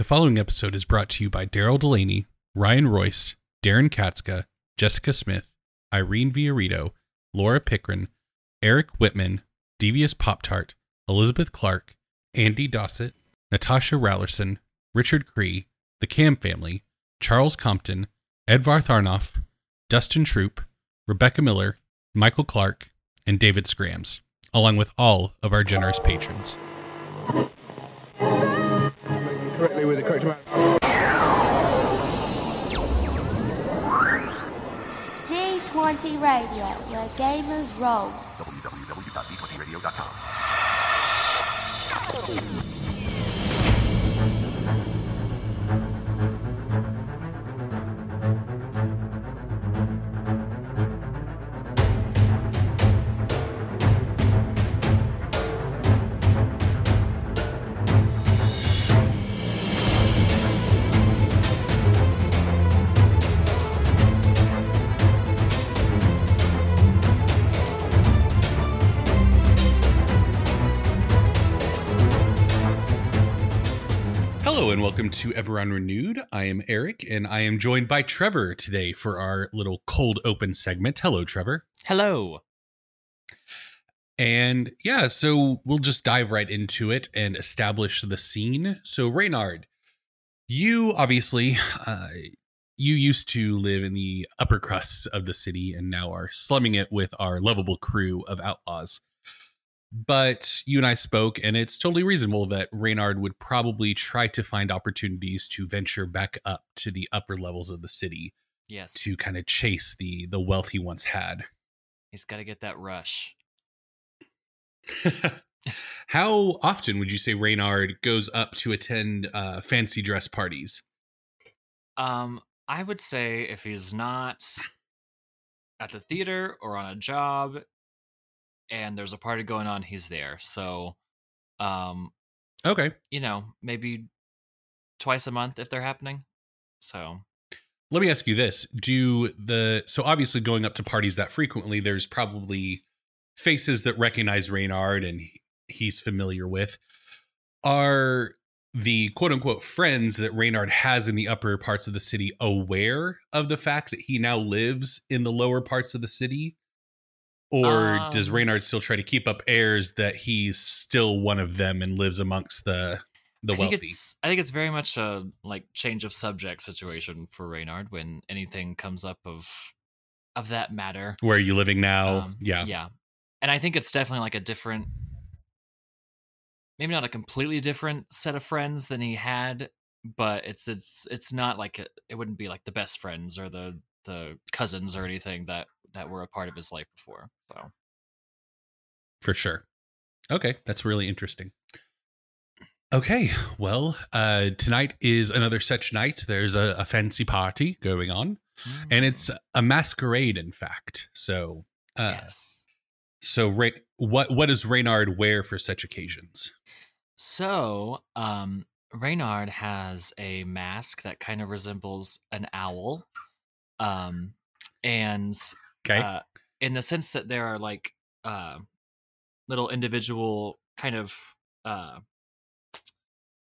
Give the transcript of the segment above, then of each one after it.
The following episode is brought to you by Darrell DeLaney, Ryan Royce, Darrin Katzska, Jessica Smith, Irene Viorritto, Laura Pickrahn, Eric Witman, deviouspoptart, Elizabeth Clark, Andy Dossett, Nastasia Raulerson, Richard Cree, The Kamm Family, Charles Compton, Eðvarð Arnór, Dustin Troupe, Rebekah Miller, Michael Clark, and David Scrams, along with all of our generous patrons. With the correct amount. D20 Radio, where gamers roll. www.d20radio.com. Hello and welcome to Eberron Renewed. I am Eric and I am joined by Trevor today for our little cold open segment. Hello, Trevor. Hello. And yeah, so we'll just dive right into it and establish the scene. So Reynard, you obviously, you used to live in the upper crusts of the city and now are slumming it with our lovable crew of outlaws. But you and I spoke, and it's totally reasonable that Reynard would probably try to find opportunities to venture back up to the upper levels of the city. Yes. To kind of chase the wealth he once had. He's got to get that rush. How often would you say Reynard goes up to attend fancy dress parties? I would say if he's not at the theater or on a job, and there's a party going on, he's there. So, okay, you know, maybe twice a month if they're happening. So let me ask you this. So obviously going up to parties that frequently, there's probably faces that recognize Reynard and he's familiar with. Are the quote unquote friends that Reynard has in the upper parts of the city aware of the fact that he now lives in the lower parts of the city? Or does Reynard still try to keep up airs that he's still one of them and lives amongst the wealthy? I think it's very much a like change of subject situation for Reynard when anything comes up of that matter. Where are you living now? Yeah. And I think it's definitely like a different, maybe not a completely different set of friends than he had, but it's not like it wouldn't be like the best friends or the cousins or anything that were a part of his life before. So for sure. Okay. That's really interesting. Okay. Well, tonight is another such night. There's a fancy party going on and it's a masquerade, in fact. So, yes. So what does Reynard wear for such occasions? So, Reynard has a mask that kind of resembles an owl. And, okay. In the sense that there are like little individual kind of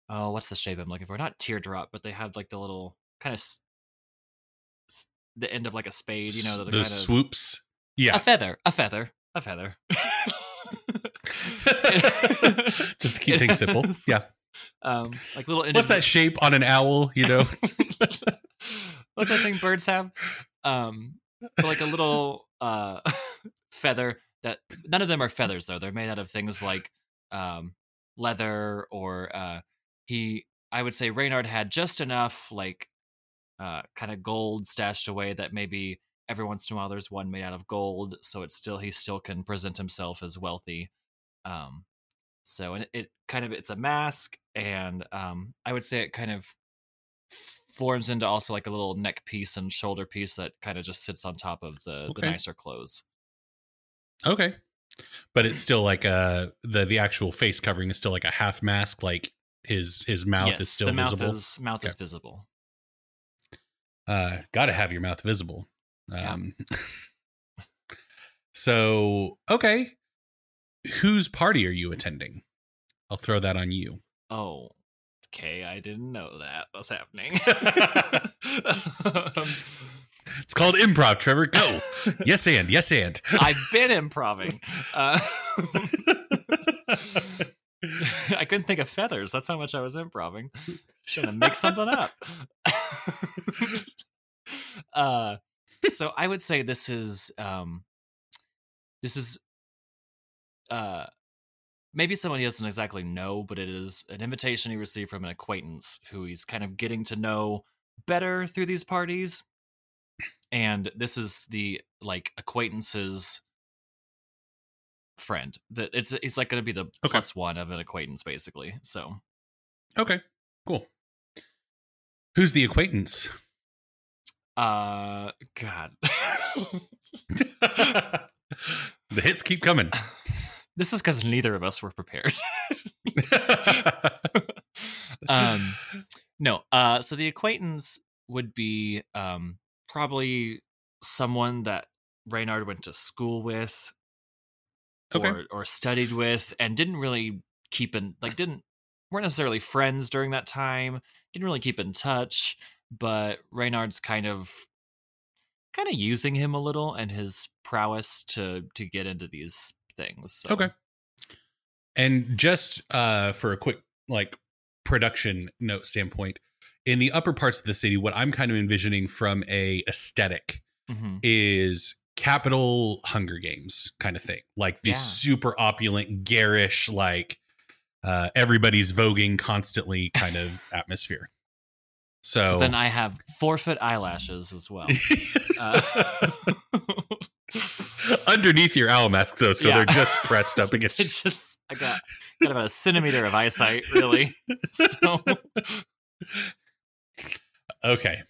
what's the shape I'm looking for? Not teardrop, but they have like the little kind of the end of like a spade, you know, the kind swoops. Of, yeah, a feather. Just to keep things simple. Yeah, like little. What's that shape on an owl? You know, what's that thing birds have? But like a little feather that none of them are feathers though. They're made out of things like leather or I would say Reynard had just enough like kind of gold stashed away that maybe every once in a while there's one made out of gold, so he still can present himself as wealthy. So and it kind of it's a mask and I would say it kind of forms into also like a little neck piece and shoulder piece that kind of just sits on top of the nicer clothes. Okay. But it's still like the actual face covering is still like a half mask, like his mouth is still visible. Mouth is visible. Gotta have your mouth visible. Yeah. So, okay. Whose party are you attending? I'll throw that on you. Oh, JFK. I didn't know that was happening. It's called improv, Trevor. Go. Yes, and. I've been improving. I couldn't think of feathers. That's how much I was improving. Should have mixed something up. So I would say this is maybe someone he doesn't exactly know, but it is an invitation he received from an acquaintance who he's kind of getting to know better through these parties. And this is the like acquaintance's friend that it's like going to be the plus one of an acquaintance, basically. So, okay, cool. Who's the acquaintance? God. The hits keep coming. This is because neither of us were prepared. So the acquaintance would be probably someone that Reynard went to school with or studied with and didn't really keep in, like, weren't necessarily friends during that time, didn't really keep in touch, but Reynard's kind of using him a little and his prowess to get into these things. So. Okay. And just for a quick like production note standpoint, in the upper parts of the city, what I'm kind of envisioning from a aesthetic is capital Hunger Games kind of thing, like the super opulent, garish, like everybody's voguing constantly kind of atmosphere. So then I have 4-foot eyelashes as well. Underneath your owl mask, though, so they're just pressed up against. It's just I got about a centimeter of eyesight, really. So. Okay,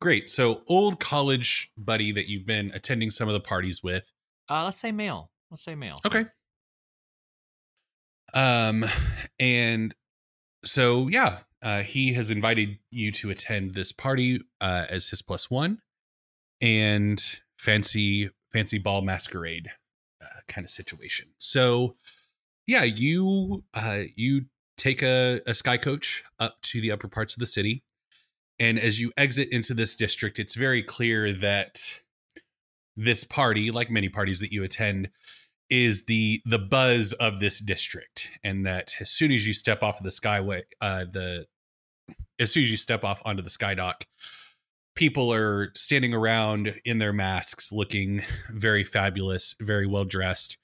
great. So old college buddy that you've been attending some of the parties with. Let's say male. Okay. And so, he has invited you to attend this party as his plus one and fancy ball masquerade kind of situation. So, you take a sky coach up to the upper parts of the city. And as you exit into this district, it's very clear that this party, like many parties that you attend, is the buzz of this district. And that as soon as you step off of the skyway, as soon as you step off onto the sky dock, people are standing around in their masks, looking very fabulous, very well dressed.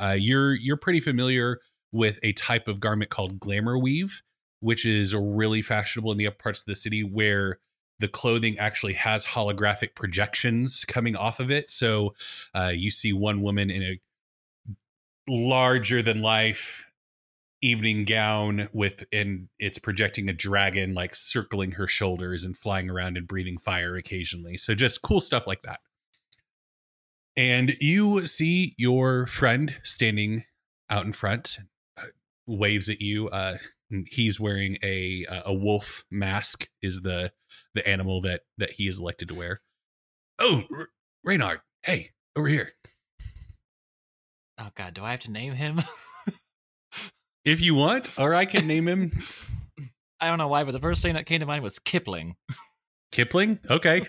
You're pretty familiar with a type of garment called glamour weave, which is really fashionable in the upper parts of the city, where the clothing actually has holographic projections coming off of it. So you see one woman in a larger than life evening gown and it's projecting a dragon, like circling her shoulders and flying around and breathing fire occasionally. So just cool stuff like that. And you see your friend standing out in front, waves at you. He's wearing a wolf mask is the animal that he is elected to wear. Oh, Reynard. Hey, over here. Oh, God, do I have to name him? If you want, or I can name him. I don't know why, but the first thing that came to mind was Kipling. Kipling? Okay.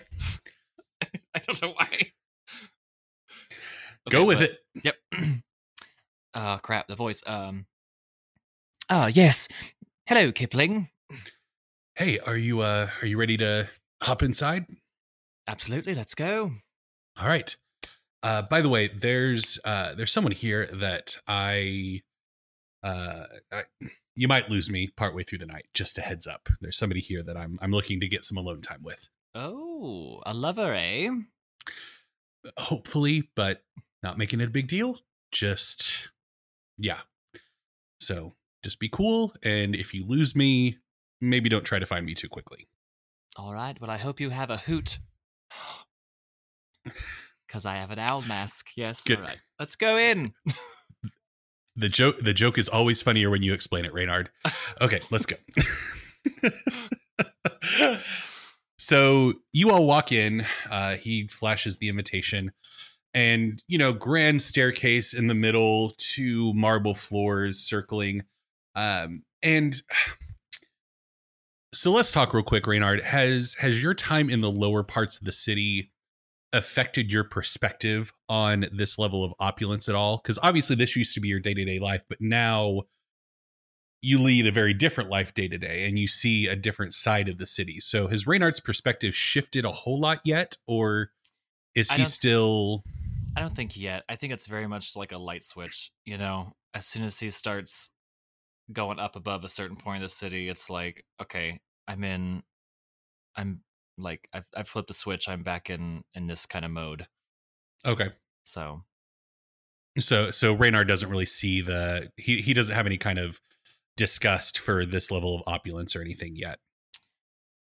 I don't know why. Okay, Go with it. Yep. Oh, crap. The voice. Oh, yes. Hello, Kipling. Hey, are you ready to hop inside? Absolutely, let's go. All right. By the way, there's someone here that I you might lose me partway through the night. Just a heads up. There's somebody here that I'm looking to get some alone time with. Oh, a lover, eh? Hopefully, but not making it a big deal. Just So just be cool, and if you lose me, maybe don't try to find me too quickly. All right, well, I hope you have a hoot. Because I have an owl mask, yes. Good. All right, let's go in. The joke is always funnier when you explain it, Reynard. Okay, let's go. So you all walk in. He flashes the invitation. And, grand staircase in the middle, 2 marble floors circling. And so let's talk real quick, Reynard. Has your time in the lower parts of the city affected your perspective on this level of opulence at all? Because obviously this used to be your day-to-day life, but now you lead a very different life day-to-day and you see a different side of the city. So has Reynard's perspective shifted a whole lot yet, or is he still... I don't think yet. I think it's very much like a light switch, you know? As soon as he starts going up above a certain point of the city, it's like, okay, I've flipped a switch. I'm back in this kind of mode. Okay. So Reynard doesn't really see he doesn't have any kind of disgust for this level of opulence or anything yet.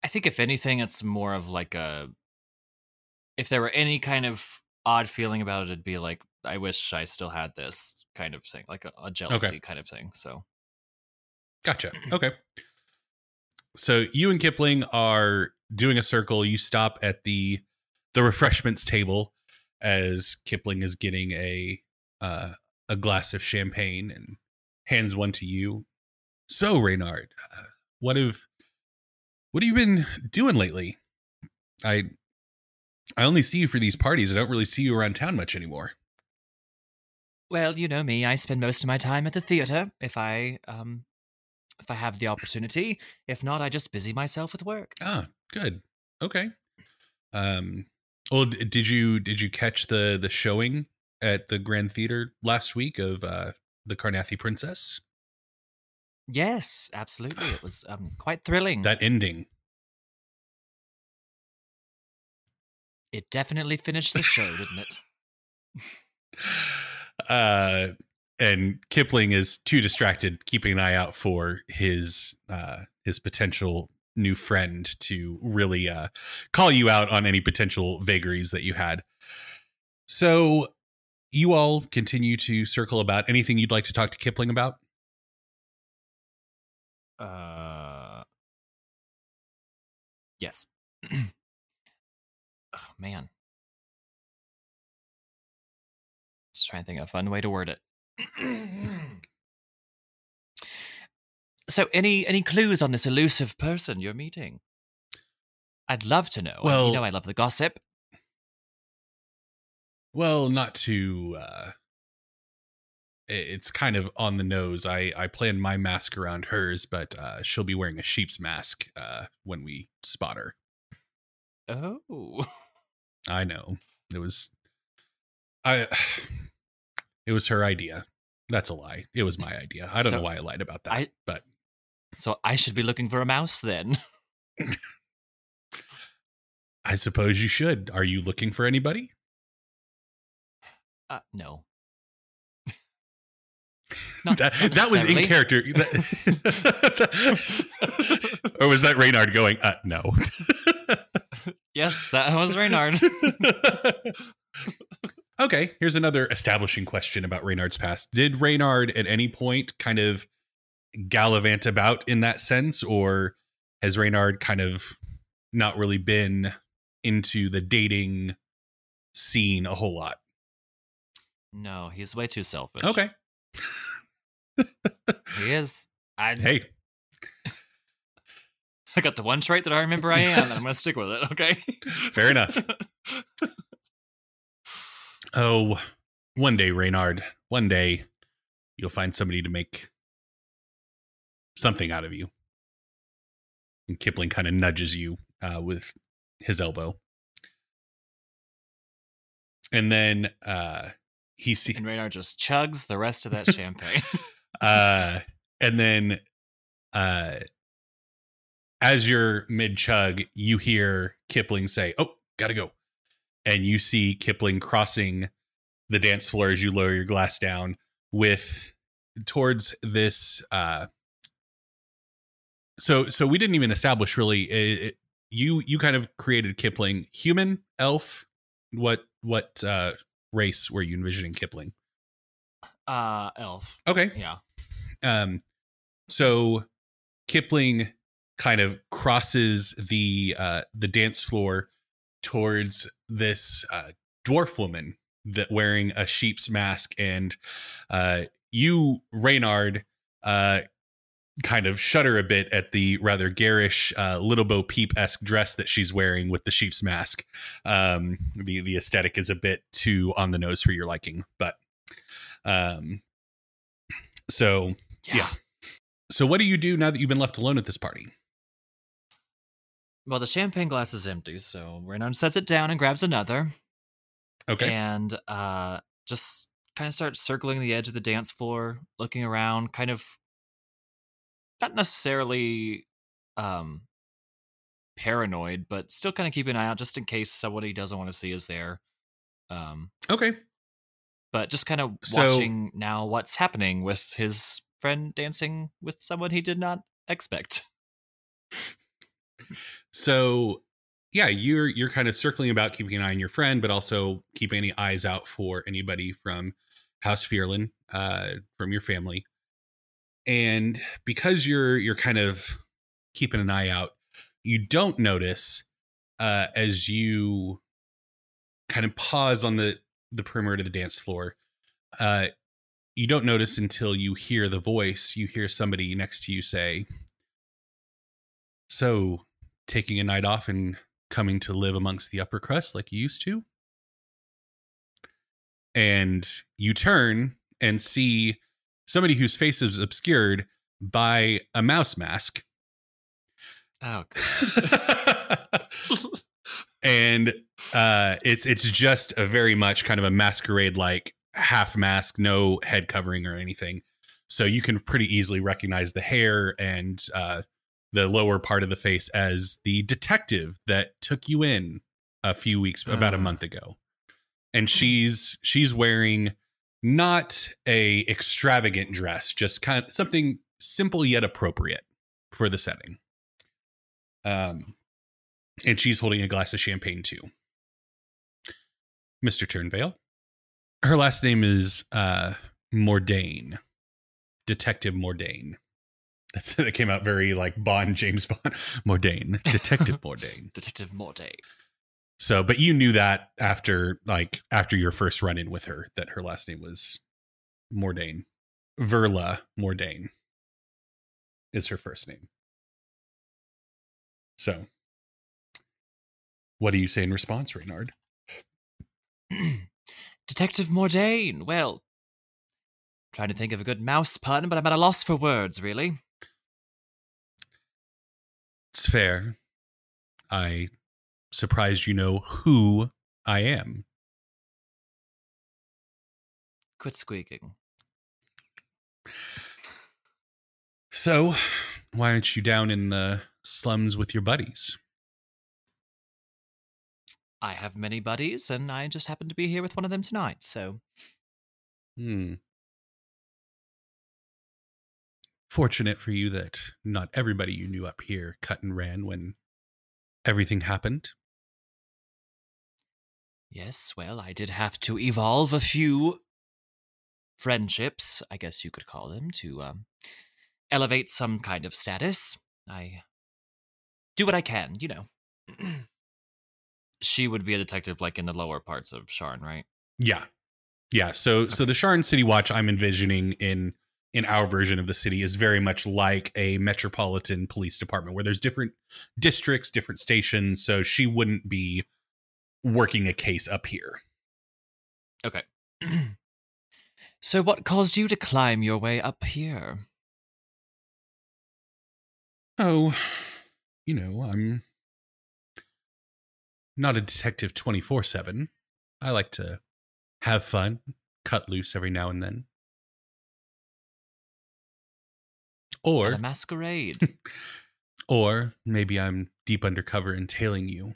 I think if anything, it's more of like if there were any kind of odd feeling about it, it'd be like, I wish I still had this kind of thing, like a jealousy kind of thing. So. Gotcha. Okay. So you and Kipling are doing a circle. You stop at the refreshments table as Kipling is getting a glass of champagne and hands one to you. So, Reynard, what have you been doing lately? I only see you for these parties. I don't really see you around town much anymore. Well, you know me. I spend most of my time at the theater if I have the opportunity. If not, I just busy myself with work. Ah, good. Okay. Did you catch the showing at the Grand Theater last week of The Carnathy Princess? Yes, absolutely. It was quite thrilling. That ending. It definitely finished the show, didn't it? And Kipling is too distracted, keeping an eye out for his potential new friend to really call you out on any potential vagaries that you had. So you all continue to circle about anything you'd like to talk to Kipling about? Yes. Oh, man. Just trying to think of a fun way to word it. So any clues on this elusive person you're meeting? I'd love to know. Well, you know I love the gossip. Well, not to it's kind of on the nose. I planned my mask around hers, but she'll be wearing a sheep's mask when we spot her. Oh. I know. It was her idea. That's a lie. It was my idea. I don't know why I lied about that. So I should be looking for a mouse then. I suppose you should. Are you looking for anybody? No. That was in character. Or was that Reynard going, no. Yes, that was Reynard. Okay, here's another establishing question about Reynard's past. Did Reynard at any point kind of gallivant about in that sense, or has Reynard kind of not really been into the dating scene a whole lot? No, he's way too selfish. Okay. He is. Hey. I got the one trait that I remember I am, and I'm going to stick with it, okay? Fair enough. Oh, one day, Reynard, one day you'll find somebody to make something out of you. And Kipling kind of nudges you with his elbow. And then he sees... And Reynard just chugs the rest of that champagne. And then as you're mid-chug, you hear Kipling say, oh, gotta go. And you see Kipling crossing the dance floor as you lower your glass down towards this. So we didn't even establish really. You kind of created Kipling human, elf. What race were you envisioning Kipling? Elf. Okay. Yeah. So Kipling kind of crosses the dance floor towards this dwarf woman that wearing a sheep's mask, and you, Reynard, kind of shudder a bit at the rather garish Little Bo Peep-esque dress that she's wearing with the sheep's mask. The aesthetic is a bit too on the nose for your liking, but so yeah. So what do you do now that you've been left alone at this party? Well, the champagne glass is empty, so Reynard sets it down and grabs another. Okay. And just kind of starts circling the edge of the dance floor, looking around, kind of not necessarily paranoid, but still kind of keep an eye out just in case someone he doesn't want to see is there. Okay. But just kind of watching now what's happening with his friend dancing with someone he did not expect. So, yeah, you're kind of circling about, keeping an eye on your friend, but also keeping any eyes out for anybody from House Fierlin, from your family. And because you're kind of keeping an eye out, you don't notice as you kind of pause on the perimeter of the dance floor. You don't notice until you hear the voice. You hear somebody next to you say, "So, taking a night off and coming to live amongst the upper crust like you used to?" And you turn and see somebody whose face is obscured by a mouse mask. Oh, gosh. And it's just a very much kind of a masquerade, like half mask, no head covering or anything. So you can pretty easily recognize the hair and the lower part of the face as the detective that took you in about a month ago. And she's wearing not a extravagant dress, just kind of something simple yet appropriate for the setting. And she's holding a glass of champagne too. Mr. Turnvale. Her last name is Mordain. Detective Mordain. That came out very like Bond, James Bond. Mordain. Detective Mordain. Detective Mordain. So, but you knew that after your first run-in with her, that her last name was Mordain. Verla Mordain is her first name. So, what do you say in response, Reynard? Detective Mordain, well, trying to think of a good mouse pun, but I'm at a loss for words, really. It's fair. I surprised you know who I am. Quit squeaking. So, why aren't you down in the slums with your buddies? I have many buddies, and I just happened to be here with one of them tonight, so. Fortunate for you that not everybody you knew up here cut and ran when everything happened. Yes, well, I did have to evolve a few friendships, I guess you could call them, to elevate some kind of status. I do what I can, you know. She would be a detective like in the lower parts of Sharn, right? Yeah. Yeah, so the Sharn City Watch I'm envisioning in our version of the city is very much like a metropolitan police department where there's different districts, different stations. So she wouldn't be working a case up here. Okay. So what caused you to climb your way up here? Oh, you know, I'm not a detective 24/7. I like to have fun, cut loose every now and then. Or a masquerade. Or maybe I'm deep undercover and tailing you.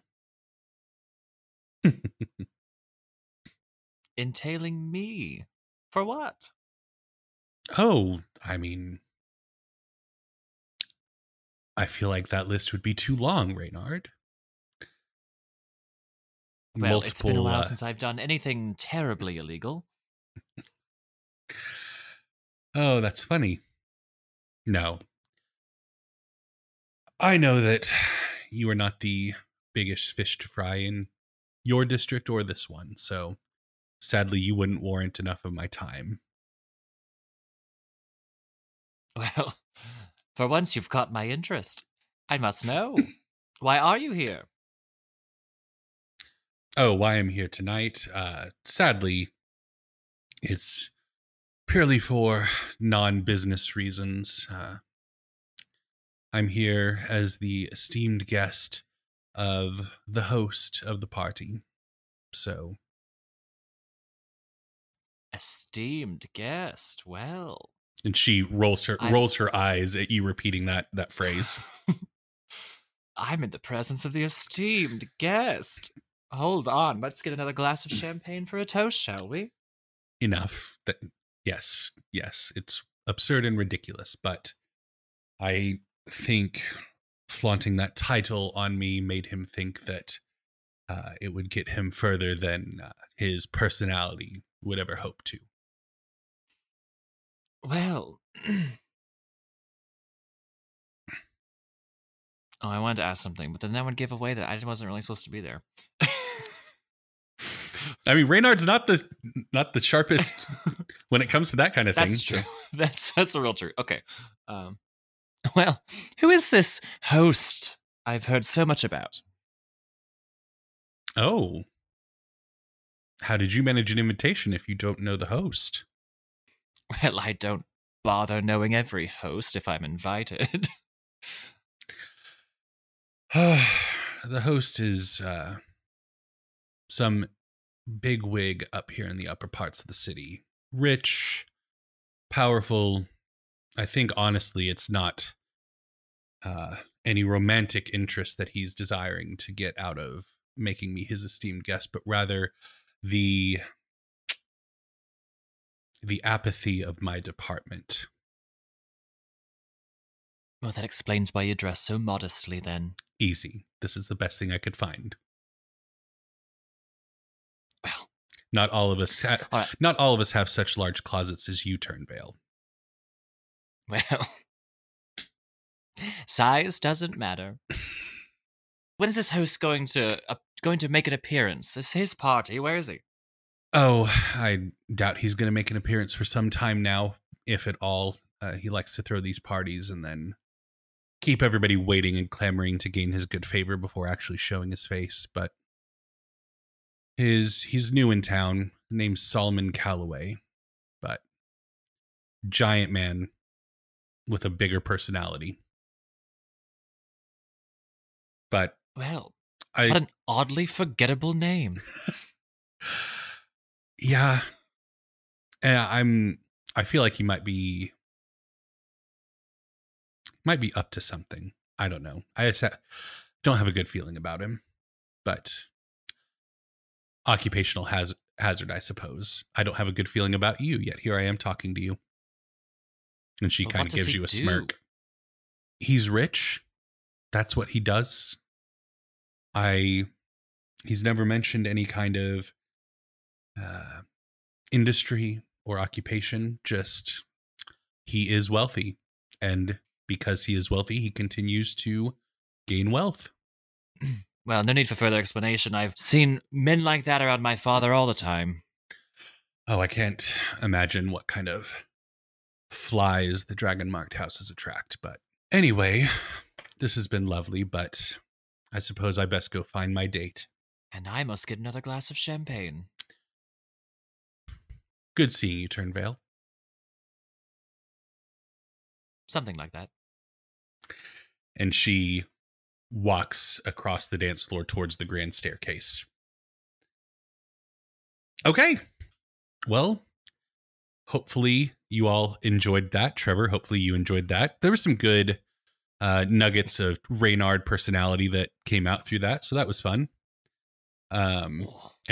Entailing me? For what? Oh, I mean, I feel like that list would be too long, Reynard. Well, it's been a while since I've done anything terribly illegal. Oh, that's funny. No. I know that you are not the biggest fish to fry in your district or this one, so sadly you wouldn't warrant enough of my time. Well, For once you've caught my interest. I must know. Why are you here? Oh, why I'm here tonight? Sadly, it's purely for non-business reasons. I'm here as the esteemed guest of the host of the party. So. Esteemed guest, well. And she rolls her eyes at you repeating that phrase. I'm in the presence of the esteemed guest. Hold on, let's get another glass of champagne for a toast, shall we? Enough. Yes, it's absurd and ridiculous, but I think flaunting that title on me made him think that it would get him further than his personality would ever hope to. Well, I wanted to ask something, but then that would give away that I wasn't really supposed to be there. I mean, Reynard's not the sharpest when it comes to that kind of thing. That's true. So. That's a real truth. Okay. Well, who is this host I've heard so much about? Oh. How did you manage an invitation if you don't know the host? Well, I don't bother knowing every host if I'm invited. The host is some bigwig up here in the upper parts of the city. Rich, powerful. I think, honestly, it's not any romantic interest that he's desiring to get out of making me his esteemed guest, but rather the apathy of my department. Well, that explains why you dress so modestly, then. Easy. This is the best thing I could find. Well, not all of us have such large closets as you, Turnvale. Well, size doesn't matter. When is this host going to make an appearance? It's his party. Where is he? Oh, I doubt he's going to make an appearance for some time now, if at all. He likes to throw these parties and then keep everybody waiting and clamoring to gain his good favor before actually showing his face. But he's new in town, named Solomon Calloway, but giant man with a bigger personality. But well, what an oddly forgettable name. Yeah, and I feel like he might be up to something. I don't know. I just don't have a good feeling about him, but occupational hazard, I suppose. I don't have a good feeling about you, yet here I am talking to you. And she kind of gives you a smirk. He's rich. That's what he does. He's never mentioned any kind of industry or occupation. Just he is wealthy, and because he is wealthy, he continues to gain wealth. Well, no need for further explanation. I've seen men like that around my father all the time. Oh, I can't imagine what kind of flies the dragon-marked houses attract. But anyway, this has been lovely, but I suppose I best go find my date. And I must get another glass of champagne. Good seeing you, Turnvale. Something like that. And she walks across the dance floor towards the grand staircase. Okay. Well, hopefully you all enjoyed that, Trevor. Hopefully you enjoyed that. There were some good nuggets of Reynard personality that came out through that, so that was fun. And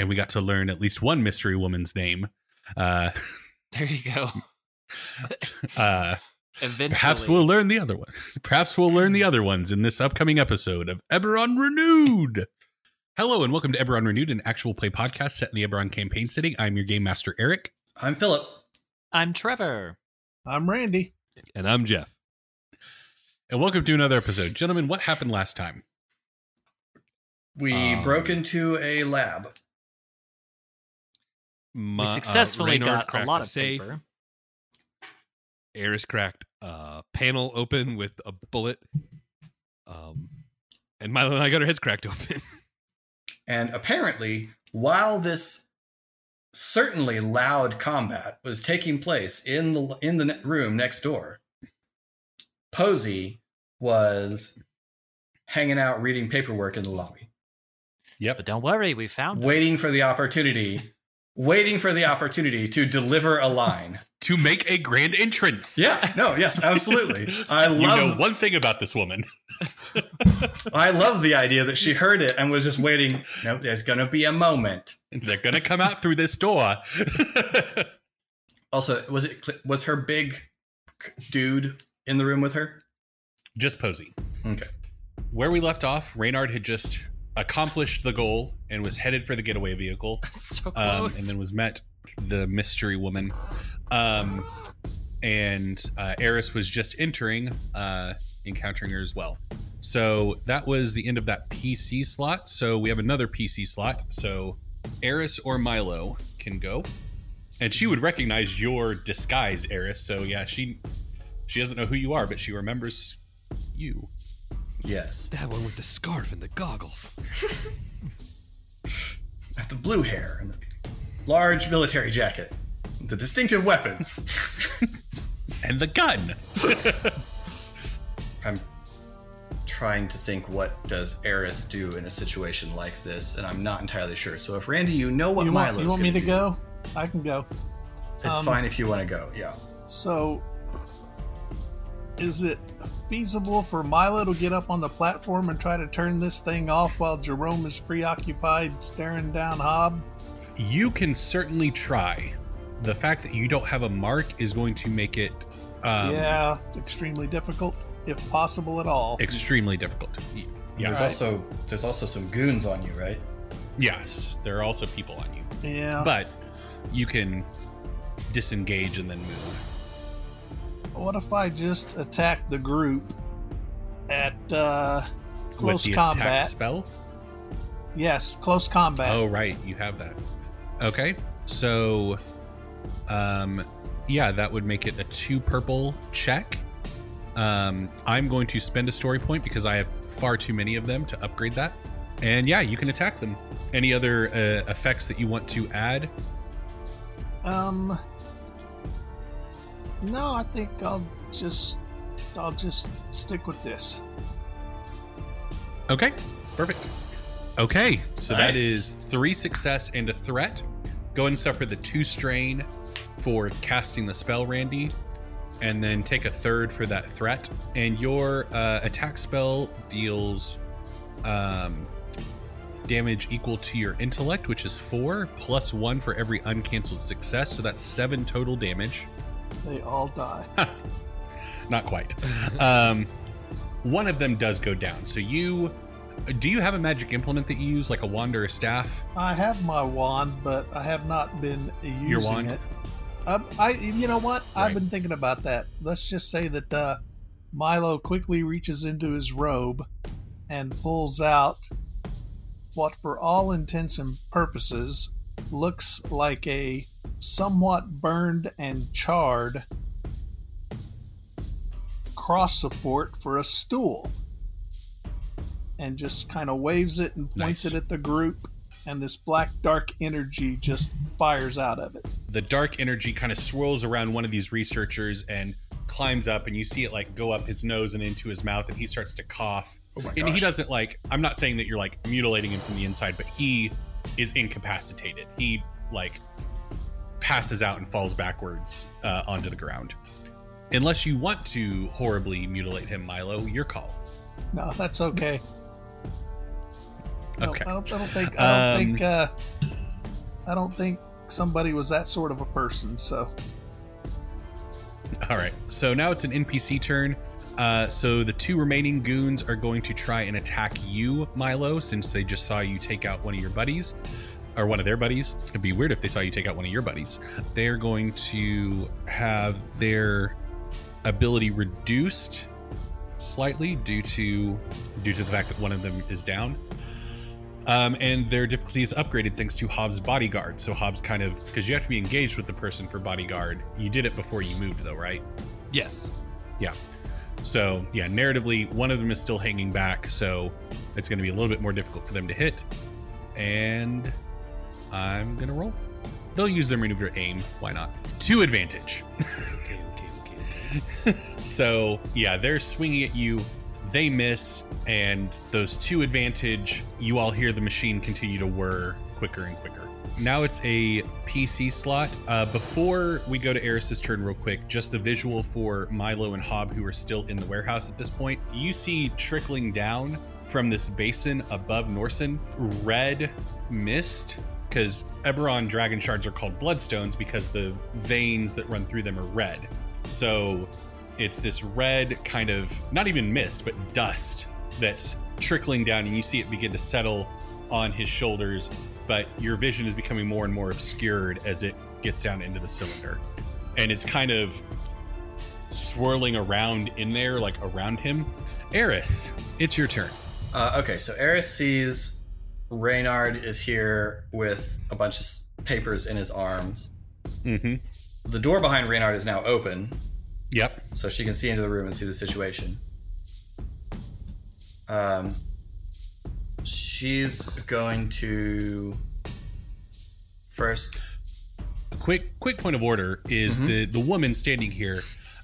we got to learn at least one mystery woman's name. There you go. Eventually. Perhaps we'll learn the other ones in this upcoming episode of Eberron Renewed. Hello and welcome to Eberron Renewed, an actual play podcast set in the Eberron campaign setting. I'm your game master, Eric. I'm Philip. I'm Trevor. I'm Randy. And I'm Jeff. And welcome to another episode. Gentlemen, what happened last time? We broke into a lab. We successfully got a lot of paper. Erys cracked panel open with a bullet. And Milo and I got our heads cracked open. And apparently, while this certainly loud combat was taking place in the room next door, Posey was hanging out reading paperwork in the lobby. Yep. But don't worry, we found him. Waiting for the opportunity to deliver a line. To make a grand entrance. Yeah, no, yes, absolutely. You know one thing about this woman. I love the idea that she heard it and was just waiting. No, there's going to be a moment. They're going to come out through this door. Also, was her big dude in the room with her? Just Posey. Okay. Where we left off, Reynard had just accomplished the goal and was headed for the getaway vehicle. So close. And then was met the mystery woman. And Erys was just encountering her as well. So that was the end of that PC slot. So we have another PC slot. So Erys or Milo can go. And she would recognize your disguise, Erys. So yeah, she doesn't know who you are, but she remembers you. Yes. That one with the scarf and the goggles. At the blue hair and the large military jacket. The distinctive weapon. And the gun. I'm trying to think, what does Erys do in a situation like this? And I'm not entirely sure. So if, Randy, you know what Milo's going to do. You want me to go? I can go. It's fine if you want to go, yeah. So is it feasible for Milo to get up on the platform and try to turn this thing off while Jerome is preoccupied staring down Hob? You can certainly try. The fact that you don't have a mark is going to make it extremely difficult, if possible at all. Extremely difficult. Yeah. There's also some goons on you, right? Yes, there are also people on you. Yeah. But you can disengage and then move. What if I just attack the group at close combat? With the attack spell? Yes, close combat. Oh, right. You have that. Okay. So, that would make it a 2 purple check. I'm going to spend a story point because I have far too many of them to upgrade that. And yeah, you can attack them. Any other effects that you want to add? No, I think I'll just stick with this. Okay, perfect. Okay, so nice. That is 3 success and a threat. Go ahead and suffer the 2 strain for casting the spell, Randy, and then take a 3rd for that threat. And your attack spell deals damage equal to your intellect, which is 4, plus 1 for every uncancelled success. So that's 7 total damage. They all die. Not quite. One of them does go down. So do you have a magic implement that you use, like a wand or a staff? I have my wand, but I have not been using your wand? It. You know what? Right. I've been thinking about that. Let's just say that Milo quickly reaches into his robe and pulls out what, for all intents and purposes, looks like a somewhat burned and charred cross support for a stool, and just kind of waves it and points it at the group, and this black dark energy just fires out of it. The dark energy kind of swirls around one of these researchers and climbs up, and you see it like go up his nose and into his mouth, and he starts to cough. Oh my gosh. He doesn't, like, I'm not saying that you're like mutilating him from the inside, but he is incapacitated. He like passes out and falls backwards onto the ground. Unless you want to horribly mutilate him, Milo, your call. No, that's okay. Okay. No, I don't think somebody was that sort of a person, so. All right. So now it's an NPC turn. So the 2 remaining goons are going to try and attack you, Milo, since they just saw you take out one of your buddies, or one of their buddies. It'd be weird if they saw you take out one of your buddies. They're going to have their ability reduced slightly due to the fact that one of them is down. And their difficulty is upgraded thanks to Hobbs' bodyguard. So Hobbs kind of, because you have to be engaged with the person for bodyguard. You did it before you moved though, right? Yes. Yeah. So yeah, narratively, one of them is still hanging back, so it's going to be a little bit more difficult for them to hit. And I'm going to roll. They'll use their maneuver aim. Why not? To advantage. Okay. So yeah, they're swinging at you. They miss, and those two advantage, you all hear the machine continue to whir quicker and quicker. Now it's a PC slot. Before we go to Eris's turn real quick, just the visual for Milo and Hob, who are still in the warehouse at this point. You see trickling down from this basin above Norsen, red mist, because Eberron dragon shards are called bloodstones because the veins that run through them are red. So it's this red kind of, not even mist, but dust that's trickling down, and you see it begin to settle on his shoulders, but your vision is becoming more and more obscured as it gets down into the cylinder. And it's kind of swirling around in there, like around him. Erys, it's your turn. Okay, so Erys sees Reynard is here with a bunch of papers in his arms. Mm-hmm. The door behind Reynard is now open. Yep. So she can see into the room and see the situation. She's going to first. A quick point of order is the woman standing here,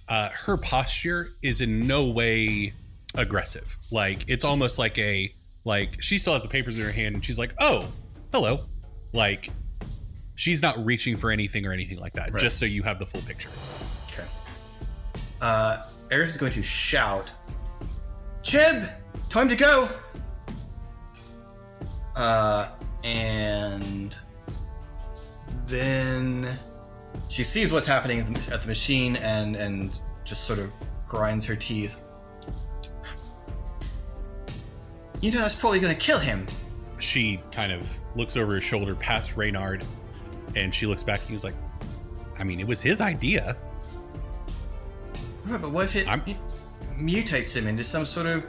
her posture is in no way aggressive. Like, it's almost like she still has the papers in her hand and she's like, oh, hello. Like, she's not reaching for anything or anything like that, right. Just so you have the full picture. Okay. Erys is going to shout, Chib, time to go. And then she sees what's happening at the machine and just sort of grinds her teeth. You know, that's probably going to kill him. She kind of looks over her shoulder past Reynard, and she looks back and he's like, I mean, it was his idea. Right, but what if it mutates him into some sort of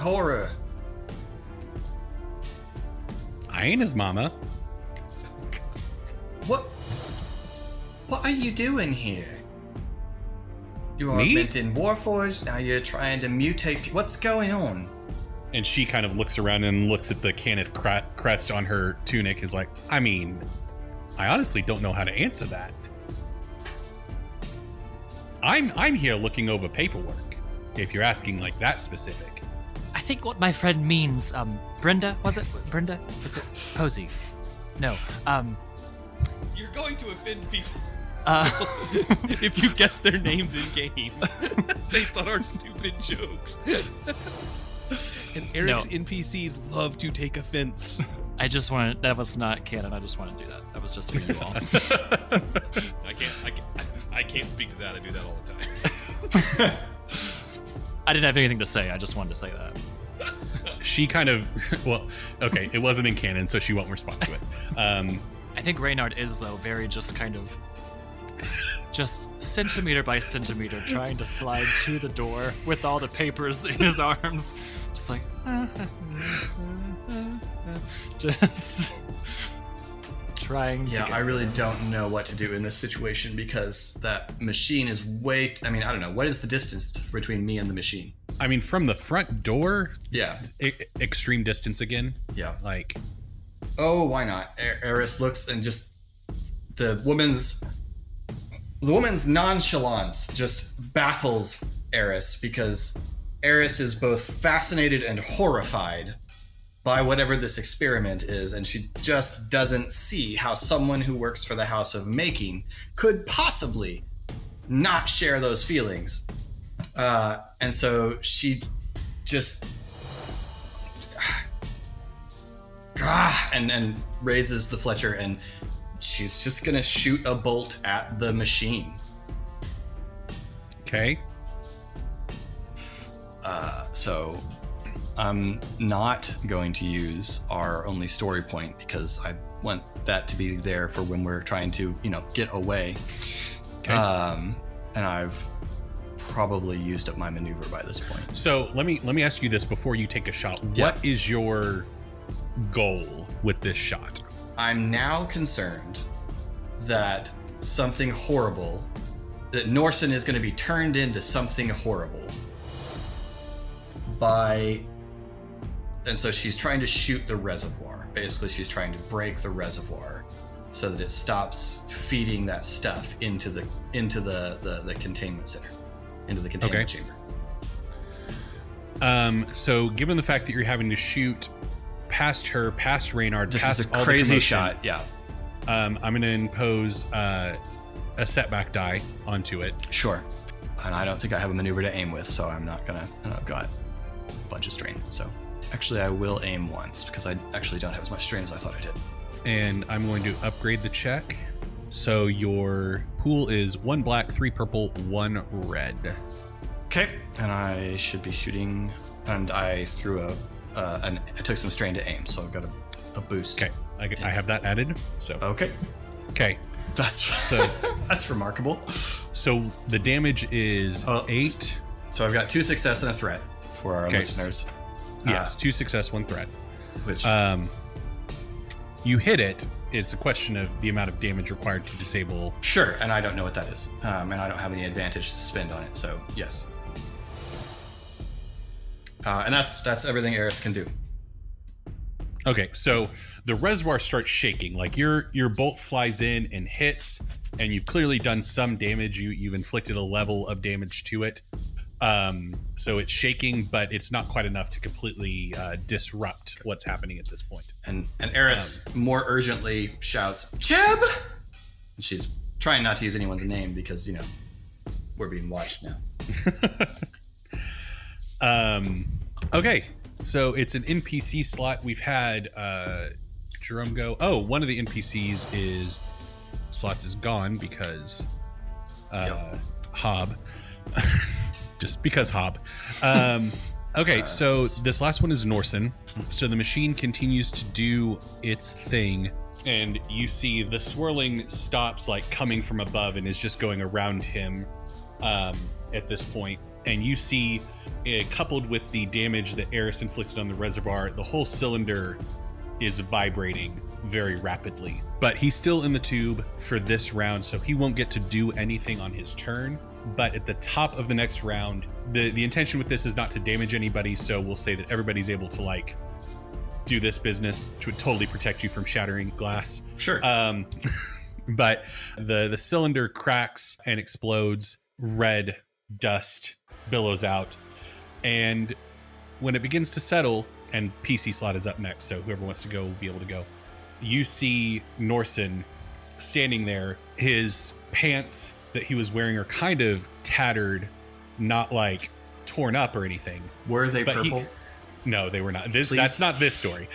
horror? I ain't his mama. What are you doing here? You are inventing warforged, now you're trying to mutate. What's going on? And she kind of looks around and looks at the Caneth crest on her tunic, is like, I mean, I honestly don't know how to answer that. I'm here looking over paperwork, if you're asking like that specific. I think what my friend means, Brenda? Was it Posey? No, You're going to offend people if you guess their names in game. They thought our stupid jokes. And Eric's NPCs love to take offense. That was not canon. I just want to do that. That was just for you all. I can't speak to that. I do that all the time. I didn't have anything to say. I just wanted to say that. She kind of, well, okay, it wasn't in canon, so she won't respond to it. I think Reynard is, though, very just kind of, just centimeter by centimeter, trying to slide to the door with all the papers in his arms. Just like, just trying to. Yeah, I really don't know what to do in this situation because that machine is I don't know. What is the distance between me and the machine? I mean, from the front door? Yeah. Extreme distance again? Yeah. Like. Oh, why not? Erys looks and just the woman's nonchalance just baffles Erys because Erys is both fascinated and horrified by whatever this experiment is, and she just doesn't see how someone who works for the House of Making could possibly not share those feelings. And so she just and raises the Fletcher, and she's just gonna shoot a bolt at the machine. Okay. So I'm not going to use our only story point because I want that to be there for when we're trying to, get away. Okay. And I've probably used up my maneuver by this point. So let me ask you this before you take a shot. Yep. What is your goal with this shot? I'm now concerned that something horrible that Norsen is going to be turned into something horrible by... And so she's trying to shoot the reservoir. Basically, she's trying to break the reservoir so that it stops feeding that stuff into the containment center, into the containment chamber. So given the fact that you're having to shoot past her, past Reynard, this past all the crazy shot, yeah. I'm going to impose a setback die onto it. Sure. And I don't think I have a maneuver to aim with, so I'm not going to... And I've got a bunch of strain, so... Actually, I will aim once, because I actually don't have as much strain as I thought I did. And I'm going to upgrade the check. So your pool is 1 black, 3 purple, 1 red. Okay. And I should be shooting... And I threw a... I took some strain to aim, so I've got a boost. Okay. I have that added, so... Okay. That's remarkable. So the damage is 8. So I've got 2 success and a threat for our listeners. Yes, 2 success, 1 threat. Which you hit it. It's a question of the amount of damage required to disable. Sure, and I don't know what that is, and I don't have any advantage to spend on it. So yes, and that's everything Erys can do. Okay, so the reservoir starts shaking. Like your bolt flies in and hits, and you've clearly done some damage. You've inflicted a level of damage to it. So it's shaking, but it's not quite enough to completely disrupt what's happening at this point. And Erys more urgently shouts, "Chib!" And she's trying not to use anyone's name because, you know, we're being watched now. Okay. So it's an NPC slot. We've had Jerome go. Oh, one of the NPCs is slots is gone because Hob. Just because Hob. Okay, so this last one is Norsen. So the machine continues to do its thing. And you see the swirling stops like coming from above and is just going around him at this point. And you see, coupled with the damage that Erys inflicted on the reservoir, the whole cylinder is vibrating very rapidly. But he's still in the tube for this round, so he won't get to do anything on his turn. But at the top of the next round, the intention with this is not to damage anybody, so we'll say that everybody's able to, like, do this business, which would totally protect you from shattering glass. Sure. But the cylinder cracks and explodes. Red dust billows out, and when it begins to settle, and PC slot is up next, so whoever wants to go will be able to go. You see Norsen standing there. His pants that he was wearing are kind of tattered, not like torn up or anything. Were they purple? No, they were not. That's not this story.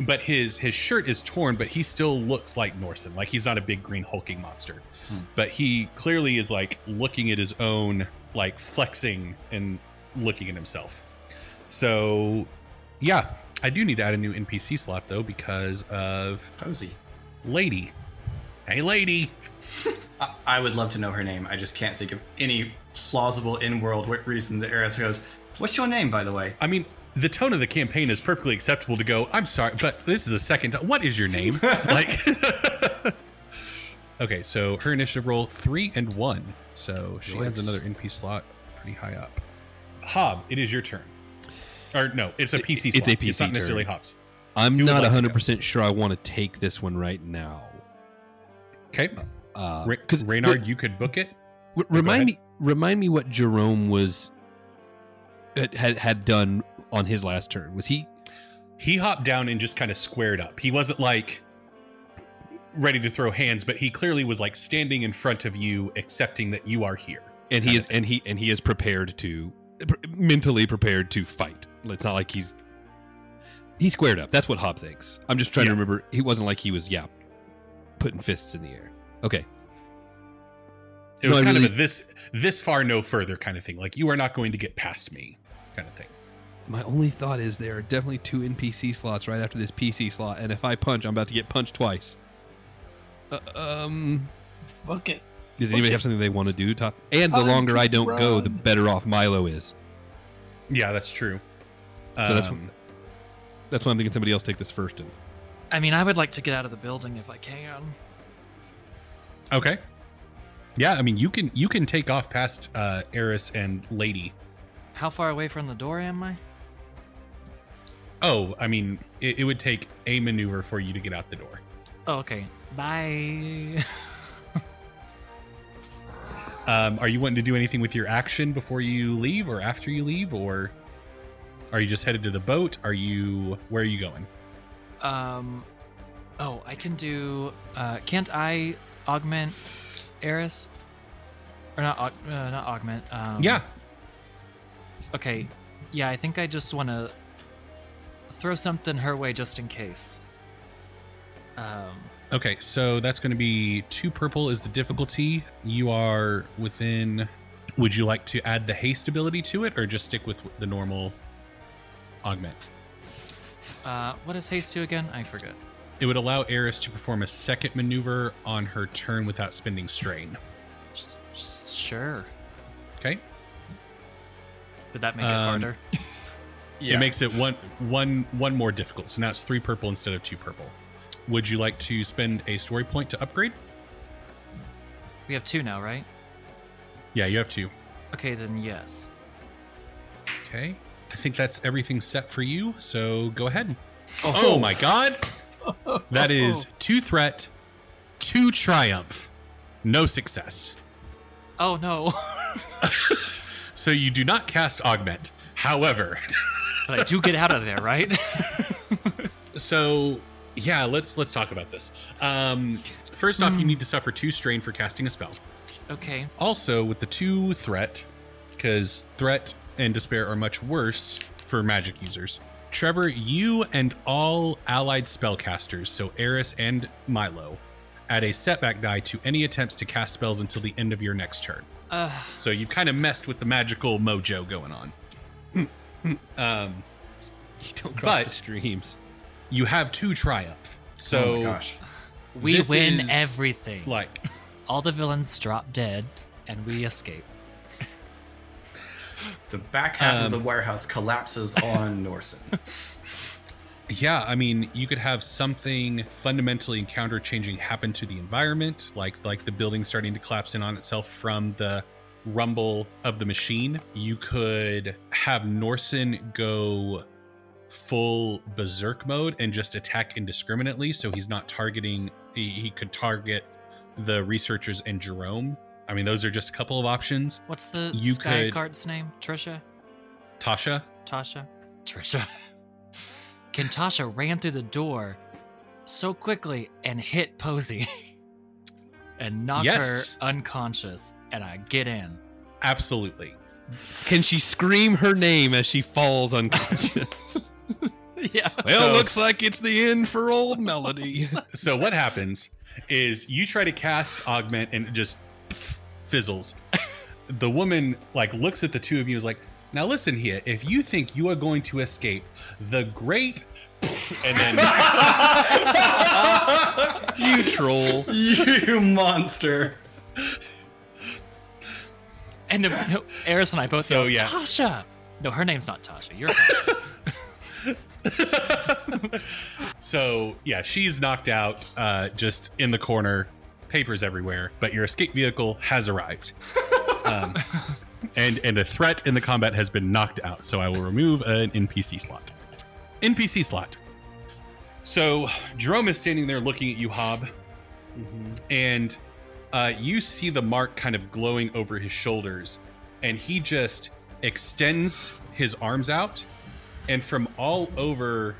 But his shirt is torn, but he still looks like Norsen. Like, he's not a big green hulking monster. But he clearly is, like, looking at his own, like, flexing and looking at himself. So, yeah. I do need to add a new NPC slot, though, because of... Posey. Lady. Hey, Lady! I would love to know her name. I just can't think of any plausible in-world reason that Erys goes, "What's your name, by the way?" I mean... The tone of the campaign is perfectly acceptable to go, "I'm sorry, but this is the second time. What is your name?" Like, okay, so her initiative roll 3 and 1. So she has another NP slot pretty high up. Hob, it is your turn. Or no, it's a PC slot. It's a PC turn. It's not necessarily Hob's. I'm not 100% sure I want to take this one right now. Okay. Reynard, you could book it. Remind me what Jerome was... had done on his last turn. Was he hopped down and just kind of squared up. He wasn't like ready to throw hands, but he clearly was like standing in front of you, accepting that you are here. And he is prepared to mentally prepared to fight. It's not like he's squared up. That's what Hob thinks. I'm just trying to remember. He wasn't like he was putting fists in the air. Okay. It was kind of a this far, no further kind of thing. Like, you are not going to get past me kind of thing. My only thought is there are definitely 2 NPC slots right after this PC slot. And if I punch, I'm about to get punched twice. Okay. Does anybody have something they want to do? And the longer I don't go, the better off Milo is. Yeah, that's true. So that's why I'm thinking somebody else take this first. I mean, I would like to get out of the building if I can. Okay. Yeah, I mean, you can take off past Erys and Lady. How far away from the door am I? Oh, I mean, it would take a maneuver for you to get out the door. Oh, okay. Bye. Are you wanting to do anything with your action before you leave or after you leave, or are you just headed to the boat? Where are you going? I can do, can't I augment Erys? Or not augment. Yeah. Okay. Yeah, I think I just want to throw something her way just in case. Okay, so that's going to be 2 purple is the difficulty. You are within... Would you like to add the haste ability to it or just stick with the normal augment? What is haste do again? I forget. It would allow Erys to perform a second maneuver on her turn without spending strain. Sure. Okay. Did that make it harder? Yeah. It makes it one more difficult. So now it's 3 purple instead of 2 purple. Would you like to spend a story point to upgrade? We have 2 now, right? Yeah, you have 2. Okay, then yes. Okay. I think that's everything set for you, so go ahead. Oh my god! That is 2 threat, 2 triumph, no success. Oh no. So you do not cast augment, however. But I do get out of there, right? So... Yeah, let's talk about this. First off, you need to suffer 2 strain for casting a spell. Okay. Also, with the 2 threat, because threat and despair are much worse for magic users. Trevor, you and all allied spellcasters, so Erys and Milo, add a setback die to any attempts to cast spells until the end of your next turn. So you've kind of messed with the magical mojo going on. You don't cross the streams. You have 2 triumph. So oh my gosh. We win everything. Like all the villains drop dead and we escape. The back half of the warehouse collapses on Norsen. Yeah, I mean, you could have something fundamentally encounter changing happen to the environment, like the building starting to collapse in on itself from the rumble of the machine. You could have Norsen go full berserk mode and just attack indiscriminately, so he's not targeting. He could target the researchers and Jerome. I mean, those are just a couple of options. What's the Skycart's name? Trisha? Tasha? Trisha. Can Tasha ran through the door so quickly and hit Posey and knock her unconscious, and I get in. Absolutely. Can she scream her name as she falls unconscious? Yeah. Well, looks like it's the end for old Melody. So what happens is you try to cast augment and it just fizzles. The woman looks at the two of you and is like, now listen here, if you think you are going to escape the great... And then you troll. You monster. And no, Erys and I both go, Tasha! No, her name's not Tasha. You're Tasha. So, yeah, she's knocked out just in the corner. Papers everywhere. But your escape vehicle has arrived. And a threat in the combat has been knocked out. So I will remove an NPC slot. So Jerome is standing there looking at you, Hob. Mm-hmm. And... you see the mark kind of glowing over his shoulders, and he just extends his arms out, and from all over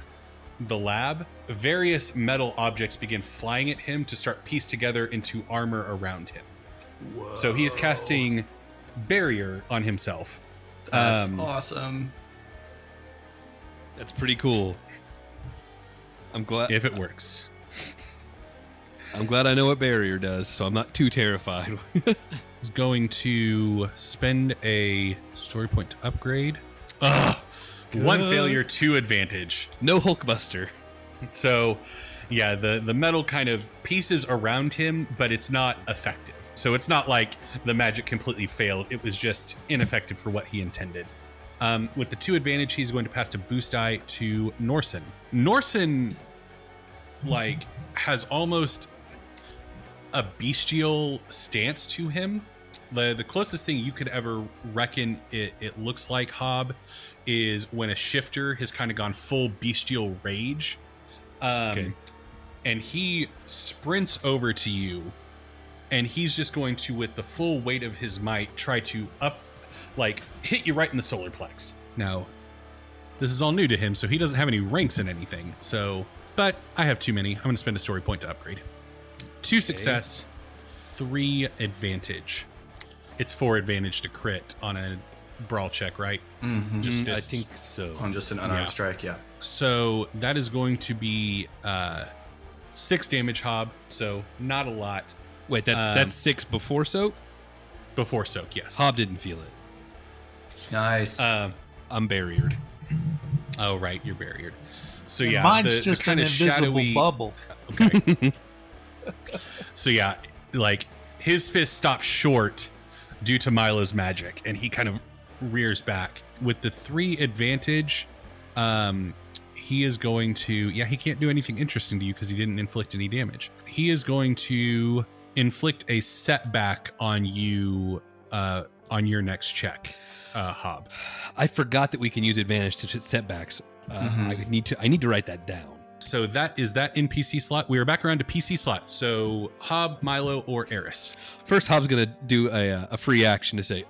the lab, various metal objects begin flying at him to start pieced together into armor around him. Whoa. So he is casting barrier on himself. That's awesome. That's pretty cool. I'm glad if it works. I'm glad I know what barrier does, so I'm not too terrified. He's going to spend a story point to upgrade. Ugh! Good. 1 failure, 2 advantage. No Hulkbuster. So, yeah, the metal kind of pieces around him, but it's not effective. So it's not like the magic completely failed. It was just ineffective for what he intended. With the 2 advantage, he's going to pass a boost die to Norsen. Norsen, has almost... a bestial stance to him. The closest thing you could ever reckon it looks like, Hob, is when a shifter has kind of gone full bestial rage. Okay. And he sprints over to you, and he's just going to, with the full weight of his might, try to hit you right in the solar plex. Now, this is all new to him, so he doesn't have any ranks in anything. So, but I have too many. I'm going to spend a story point to upgrade. 2 success, 3 advantage. It's 4 advantage to crit on a brawl check, right? Mm-hmm. Just I think so. On just an unarmed strike, yeah. So that is going to be 6 damage, Hob. So not a lot. Wait, that's 6 before soak? Before soak, yes. Hob didn't feel it. Nice. I'm barriered. Oh, right. You're barriered. So, yeah. Mine's just kind of shadowy bubble. Okay. So, yeah, his fist stops short due to Milo's magic, and he kind of rears back. With the 3 advantage, he is going to... Yeah, he can't do anything interesting to you because he didn't inflict any damage. He is going to inflict a setback on you on your next check, Hob. I forgot that we can use advantage to setbacks. Mm-hmm. I need to write that down. So that is that NPC slot. We are back around to PC slots. So Hob, Milo, or Erys. First, Hob's going to do a free action to say,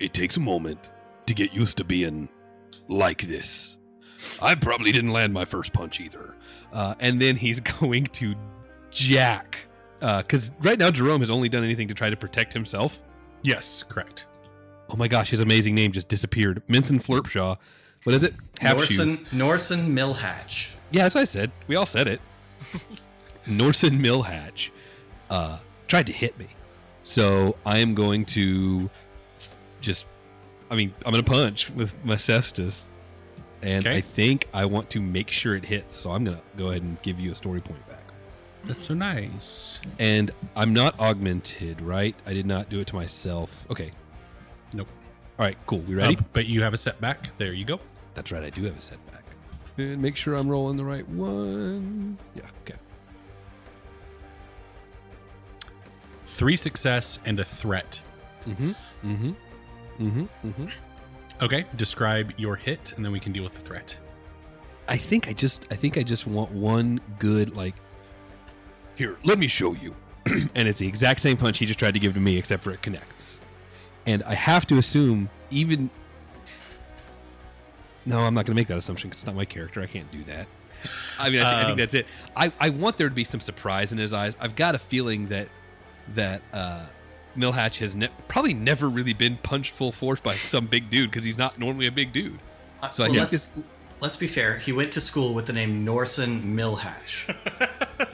it takes a moment to get used to being like this. I probably didn't land my first punch either. And then he's going to jack. Because right now, Jerome has only done anything to try to protect himself. Yes, correct. Oh my gosh, his amazing name just disappeared. Minson Flurpshaw. What is it? Norsen Millhatch. Yeah, that's what I said. We all said it. Norsen Millhatch tried to hit me. So I am going to I'm going to punch with my cestus. And okay. I think I want to make sure it hits. So I'm going to go ahead and give you a story point back. That's so nice. And I'm not augmented, right? I did not do it to myself. Okay. Nope. All right, cool. We ready? But you have a setback. There you go. That's right. I do have a setback. And make sure I'm rolling the right one. Yeah, okay. 3 success and a threat. Mm-hmm. Mm-hmm. Mm-hmm. Mm-hmm. Okay, describe your hit, and then we can deal with the threat. I think I just want one good, here, let me show you. And it's the exact same punch he just tried to give to me, except for it connects. And I have to assume even... No, I'm not going to make that assumption because it's not my character. I can't do that. I think that's it. I want there to be some surprise in his eyes. I've got a feeling that Millhatch has probably never really been punched full force by some big dude because he's not normally a big dude. So let's be fair. He went to school with the name Norsen Millhatch.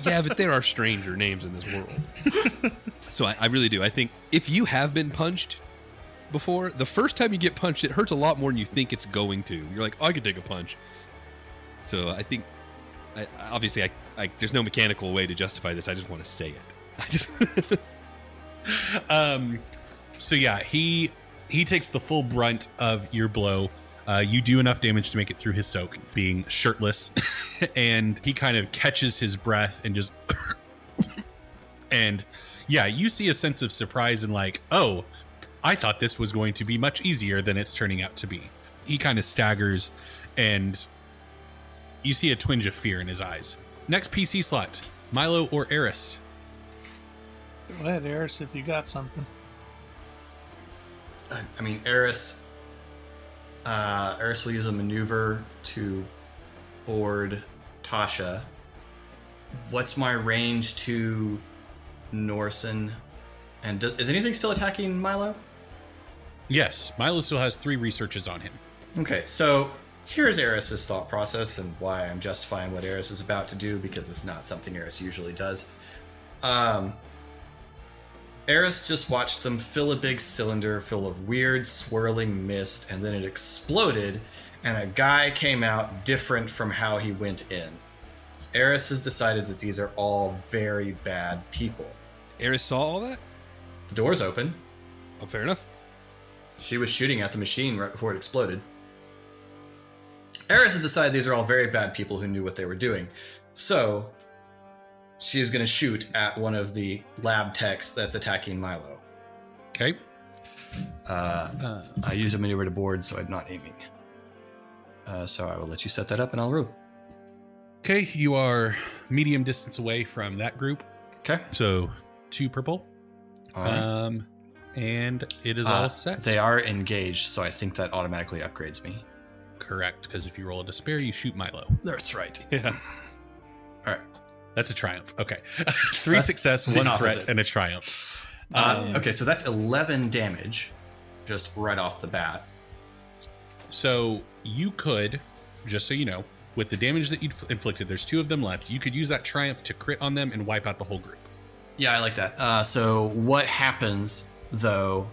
Yeah, but there are stranger names in this world. So I really do. I think if you have been punched before, the first time you get punched, it hurts a lot more than you think it's going to. You're like, oh, I could take a punch. So I think, obviously, there's no mechanical way to justify this. I just want to say it. So yeah, he takes the full brunt of your blow. You do enough damage to make it through his soak, being shirtless, and he kind of catches his breath and just and yeah, you see a sense of surprise and oh, I thought this was going to be much easier than it's turning out to be. He kind of staggers, and you see a twinge of fear in his eyes. Next PC slot, Milo or Erys. Go ahead, Erys, if you got something. I mean, Erys. Erys will use a maneuver to board Tasha. What's my range to Norsen? And is anything still attacking Milo? Yes, Milo still has 3 researches on him. Okay, so here's Eris's thought process and why I'm justifying what Erys is about to do, because it's not something Erys usually does. Erys just watched them fill a big cylinder full of weird swirling mist, and then it exploded, and a guy came out different from how he went in. Erys has decided that these are all very bad people. Erys saw all that? The door's open. Oh, fair enough. She was shooting at the machine right before it exploded. Erys has decided these are all very bad people who knew what they were doing. So she's going to shoot at one of the lab techs that's attacking Milo. Okay. I used a maneuver to board, so I'm not aiming. So I will let you set that up and I'll roll. Okay, you are medium distance away from that group. Okay. So 2 purple. Right. And it is all set. They are engaged, so I think that automatically upgrades me. Correct, because if you roll a despair, you shoot Milo. That's right. Yeah. All right. That's a triumph. Okay. 3 success, 1 threat, and a triumph. Okay, so that's 11 damage just right off the bat. So you could, just so you know, with the damage that you inflicted, there's 2 of them left. You could use that triumph to crit on them and wipe out the whole group. Yeah, I like that. So what happens, though,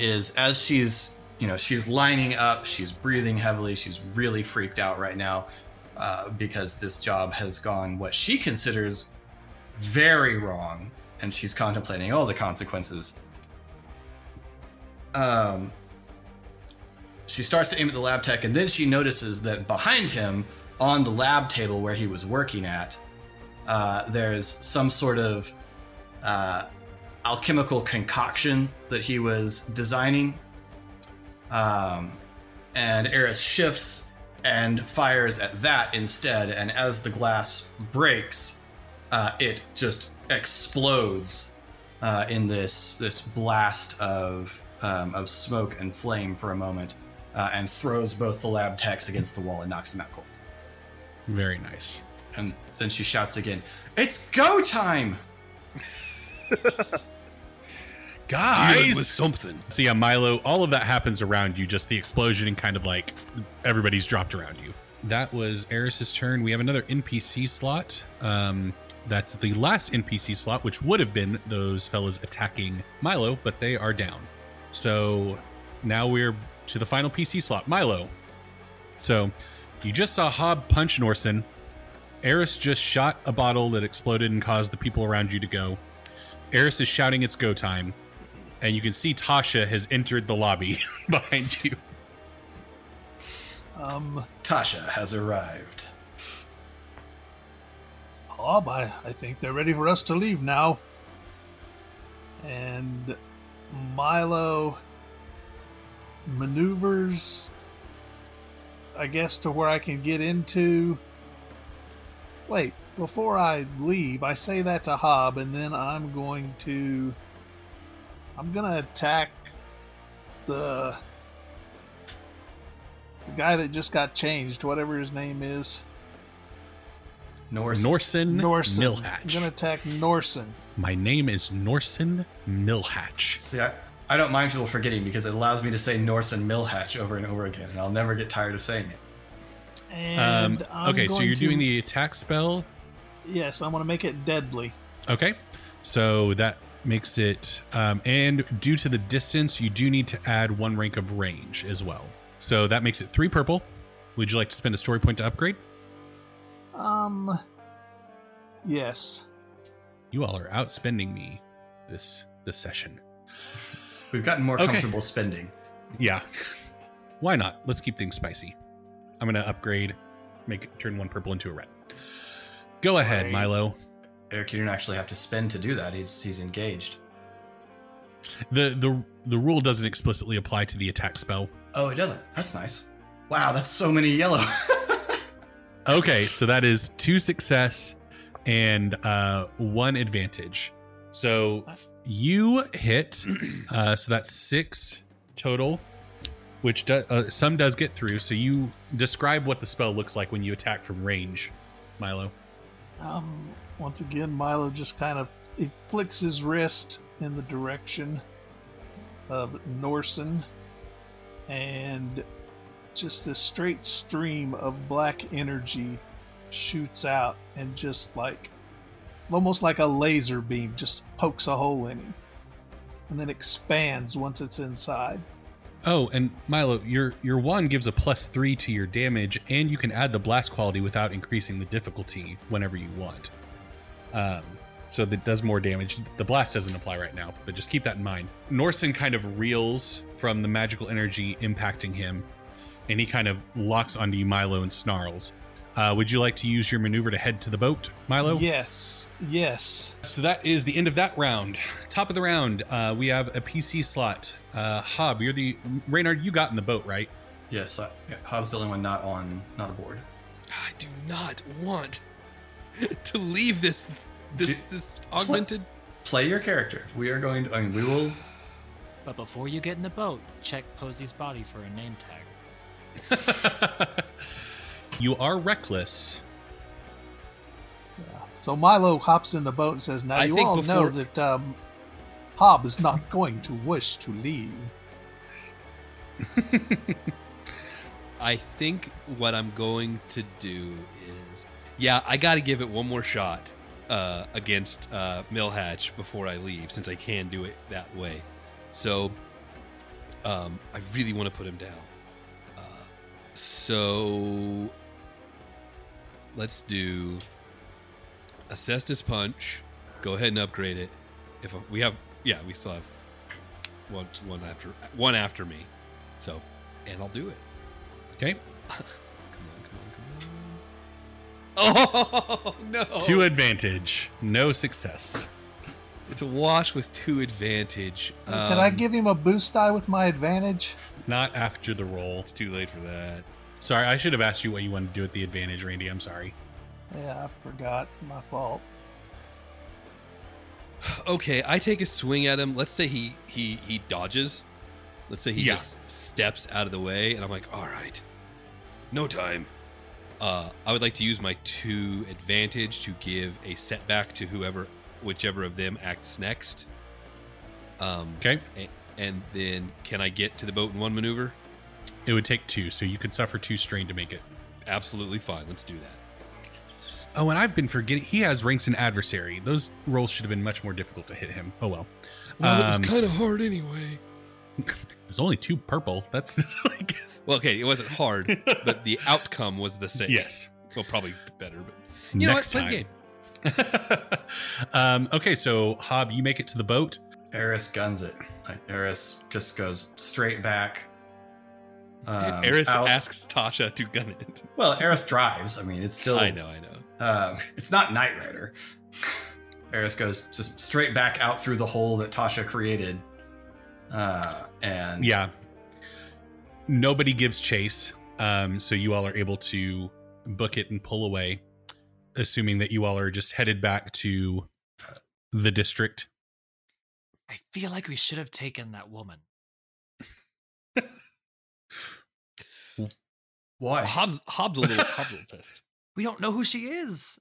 is as she's, you know, she's lining up, she's breathing heavily, she's really freaked out right now because this job has gone what she considers very wrong, and she's contemplating all the consequences. She starts to aim at the lab tech, and then she notices that behind him, on the lab table where he was working at, there's some sort of alchemical concoction that he was designing. And Erys shifts and fires at that instead, and as the glass breaks, it just explodes in this blast of smoke and flame for a moment. And throws both the lab techs against the wall and knocks them out cold. Very nice. And then she shouts again, "It's go time!" Guys! Deal with something. So yeah, Milo, all of that happens around you, just the explosion and kind of like everybody's dropped around you. That was Eris's turn. We have another NPC slot. That's the last NPC slot, which would have been those fellas attacking Milo, but they are down. So now we're to the final PC slot, Milo. So you just saw Hob punch Norsen. Erys just shot a bottle that exploded and caused the people around you to go. Erys is shouting it's go time. And you can see Tasha has entered the lobby behind you. Tasha has arrived. Hob, I think they're ready for us to leave now. And Milo maneuvers, I guess, to where I can get into. Wait, before I leave, I say that to Hob, and then I'm gonna attack the guy that just got changed, whatever his name is. Norsen Millhatch. I'm gonna attack Norsen. My name is Norsen Millhatch. See, I don't mind people forgetting because it allows me to say Norsen Millhatch over and over again, and I'll never get tired of saying it. And okay, so you're doing the attack spell? Yes, I'm going to make it deadly. Okay, so that makes it... and due to the distance, you do need to add 1 rank of range as well. So that makes it 3 purple. Would you like to spend a story point to upgrade? Yes. You all are outspending me this session. We've gotten more comfortable spending. Yeah. Why not? Let's keep things spicy. I'm going to upgrade, make it turn 1 purple into a red. Go ahead, Milo. Eric, you don't actually have to spend to do that. He's engaged. The rule doesn't explicitly apply to the attack spell. Oh, it doesn't. That's nice. Wow, that's so many yellow. Okay, so that is 2 success and 1 advantage. So... you hit, so that's 6 total, which some does get through. So you describe what the spell looks like when you attack from range, Milo. Once again, Milo just kind of flicks his wrist in the direction of Norsen, and just this straight stream of black energy shoots out and just like almost like a laser beam, just pokes a hole in him and then expands once it's inside. Oh, and Milo, your wand gives a +3 to your damage, and you can add the blast quality without increasing the difficulty whenever you want. So that does more damage. The blast doesn't apply right now, but just keep that in mind. Norsen kind of reels from the magical energy impacting him, and he kind of locks onto you, Milo, and snarls. Would you like to use your maneuver to head to the boat, Milo? Yes. So that is the end of that round. Top of the round, we have a PC slot. Hob, you're the... Reynard, you got in the boat, right? Yes, Hob's the only one not aboard. I do not want to leave this augmented... Play your character. We are going to... I mean, we will... But before you get in the boat, check Posey's body for a name tag. You are reckless. Yeah. So Milo hops in the boat and says, now you all know that Hob is not going to wish to leave. I think what I'm going to do is... Yeah, I got to give it one more shot against Millhatch before I leave, since I can do it that way. So I really want to put him down. So let's do a Cestus Punch. Go ahead and upgrade it. If we have, we still have one after me. So, and I'll do it. Okay. Come on. Oh no! 2 advantage, no success. It's a wash with 2 advantage. Can I give him a boost die with my advantage? Not after the roll. It's too late for that. Sorry, I should have asked you what you wanted to do with the advantage, Randy. I'm sorry. Yeah, I forgot. My fault. Okay, I take a swing at him. Let's say he dodges. Let's say he just steps out of the way, and I'm like, all right, no time. I would like to use my 2 advantage to give a setback to whichever of them acts next. Okay. And then can I get to the boat in one maneuver? It would take 2, so you could suffer 2 strain to make it. Absolutely fine. Let's do that. Oh, and I've been forgetting. He has ranks in adversary. Those rolls should have been much more difficult to hit him. Oh, well. Well, it was kind of hard anyway. There's only 2 purple. That's like... Well, okay, it wasn't hard, but the outcome was the same. Yes. Well, probably better, but... You know what? Play the game. Okay, so Hob, you make it to the boat. Erys guns it. Erys just goes straight back. Erys asks Tasha to gun it. Well, Erys drives. I mean, it's still... I know. It's not Knight Rider. Erys goes just straight back out through the hole that Tasha created. And yeah. Nobody gives chase, so you all are able to book it and pull away. Assuming that you all are just headed back to the district. I feel like we should have taken that woman. Why? Hob's a little pissed. We don't know who she is.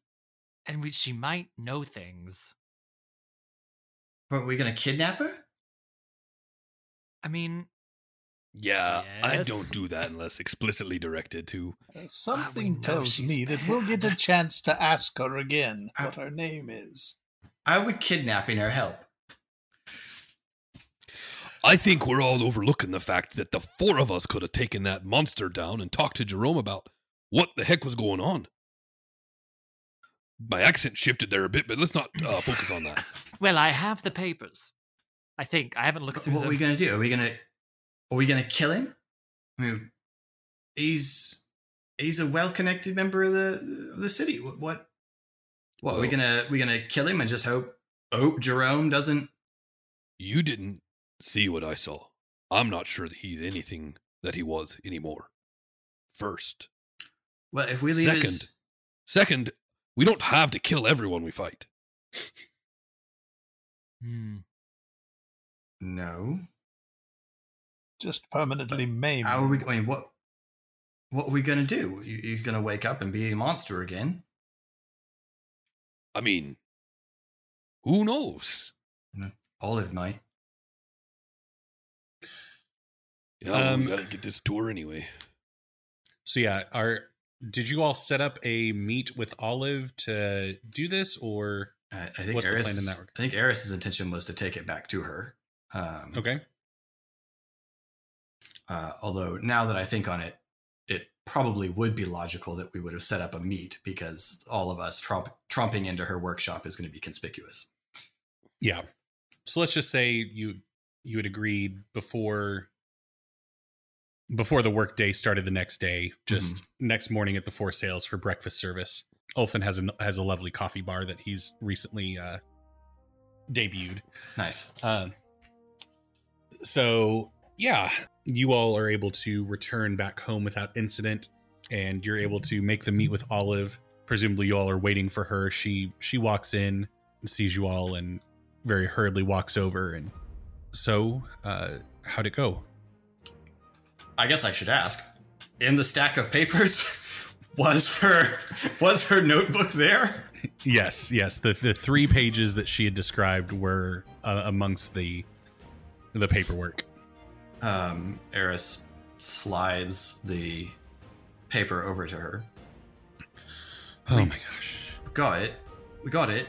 And she might know things. But are we going to kidnap her? I mean... Yeah, yes. I don't do that unless explicitly directed to... Something tells me that we'll get a chance to ask her again what her name is. I would kidnapping her help. I think we're all overlooking the fact that the 4 of us could have taken that monster down and talked to Jerome about what the heck was going on. My accent shifted there a bit, but let's not focus on that. Well, I have the papers. I think. I haven't looked through them. What are we going to do? Are we going to kill him? I mean, he's a well-connected member of the city. What are we going to kill him and just hope Jerome doesn't? You didn't see what I saw. I'm not sure that he's anything that he was anymore. First. Well, if we leave Second, we don't have to kill everyone we fight. No. Just permanently maimed. How are we going? What are we going to do? He's going to wake up and be a monster again. I mean, who knows? Olive might. Yeah, we gotta get this tour anyway. So yeah, did you all set up a meet with Olive to do this, or I think what's the plan in that regard? I think Eris's intention was to take it back to her. Okay. Although now that I think on it, it probably would be logical that we would have set up a meet because all of us tromping into her workshop is going to be conspicuous. Yeah. So let's just say you had agreed before before the work day started the next day, just next morning at the Four Sails for breakfast service. Ulfin has a lovely coffee bar that he's recently debuted. Nice. So yeah, you all are able to return back home without incident, and you're able to make the meet with Olive. Presumably you all are waiting for her. She walks in and sees you all and very hurriedly walks over. And so how'd it go? I guess I should ask. In the stack of papers, was her notebook there? Yes. The 3 pages that she had described were amongst the paperwork. Erys slides the paper over to her. Oh my gosh. We got it.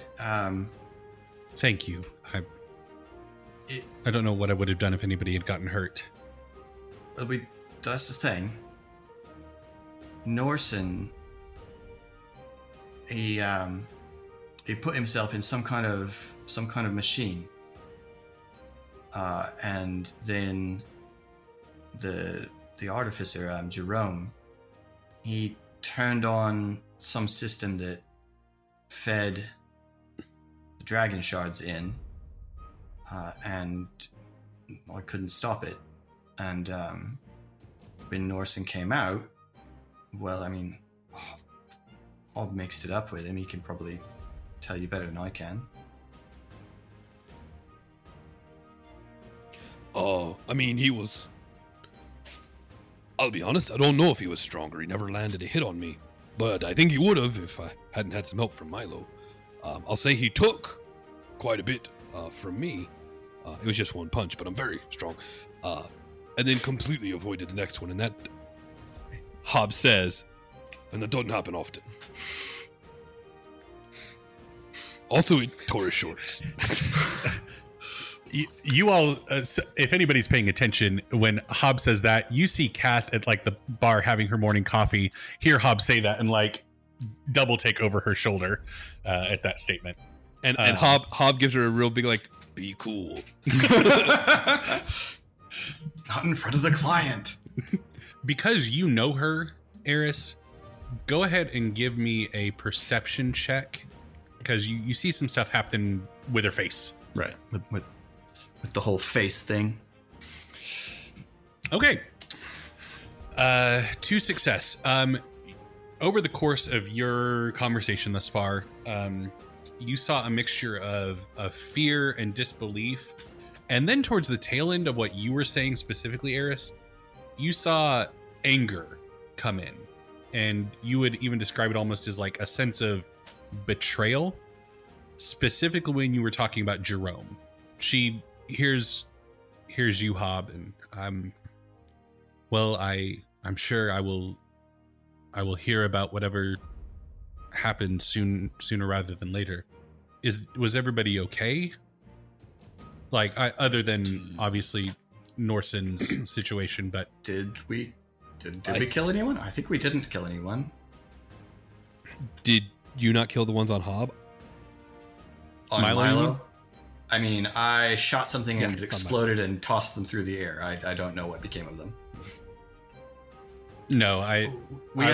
Thank you. I don't know what I would have done if anybody had gotten hurt. That's the thing. Norsen, he put himself in some kind of machine. And then the artificer, Jerome, he turned on some system that fed the dragon shards in, and I couldn't stop it. And when Norsen came out, well, I mean, I've mixed it up with him. He can probably tell you better than I can. I mean, he was... I'll be honest, I don't know if he was stronger. He never landed a hit on me. But I think he would have if I hadn't had some help from Milo. I'll say he took quite a bit from me. It was just one punch, but I'm very strong. And then completely avoided the next one. And that, Hobbs says, and that doesn't happen often. Also, it tore his shorts. You all, if anybody's paying attention, when Hobbs says that, you see Kath at like the bar having her morning coffee, hear Hobbs say that and like double take over her shoulder at that statement. And Hob gives her a real big like, be cool. Not in front of the client. Because you know her, Erys, go ahead and give me a perception check because you see some stuff happen with her face. Right. With the whole face thing. Okay. 2 success. Over the course of your conversation thus far, you saw a mixture of fear and disbelief. And then towards the tail end of what you were saying specifically, Erys, you saw anger come in. And you would even describe it almost as like a sense of betrayal. Specifically when you were talking about Jerome. She... Here's you, Hob, and I'm sure I will hear about whatever happened sooner rather than later. Was everybody okay? Like, other than obviously Norsen's situation, but did we kill anyone? I think we didn't kill anyone. Did you not kill the ones on Hob? On Milo? I mean, I shot something and it exploded and tossed them through the air. I don't know what became of them. No, we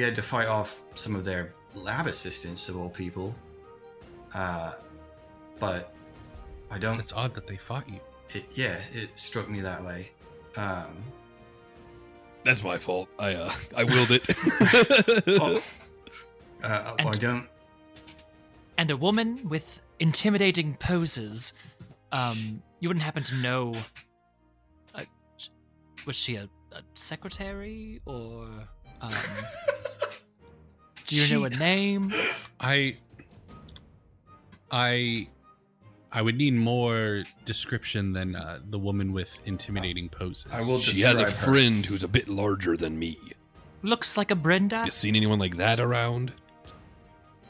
had to fight off some of their lab assistants, of all people. But I don't... It's odd that they fought you. It struck me that way. That's my fault. I willed it. I don't... And a woman with intimidating poses. You wouldn't happen to know... was she a secretary? Or... do you know her name? I would need more description than the woman with intimidating poses. She has a friend who's a bit larger than me. Looks like a Brenda. You seen anyone like that around?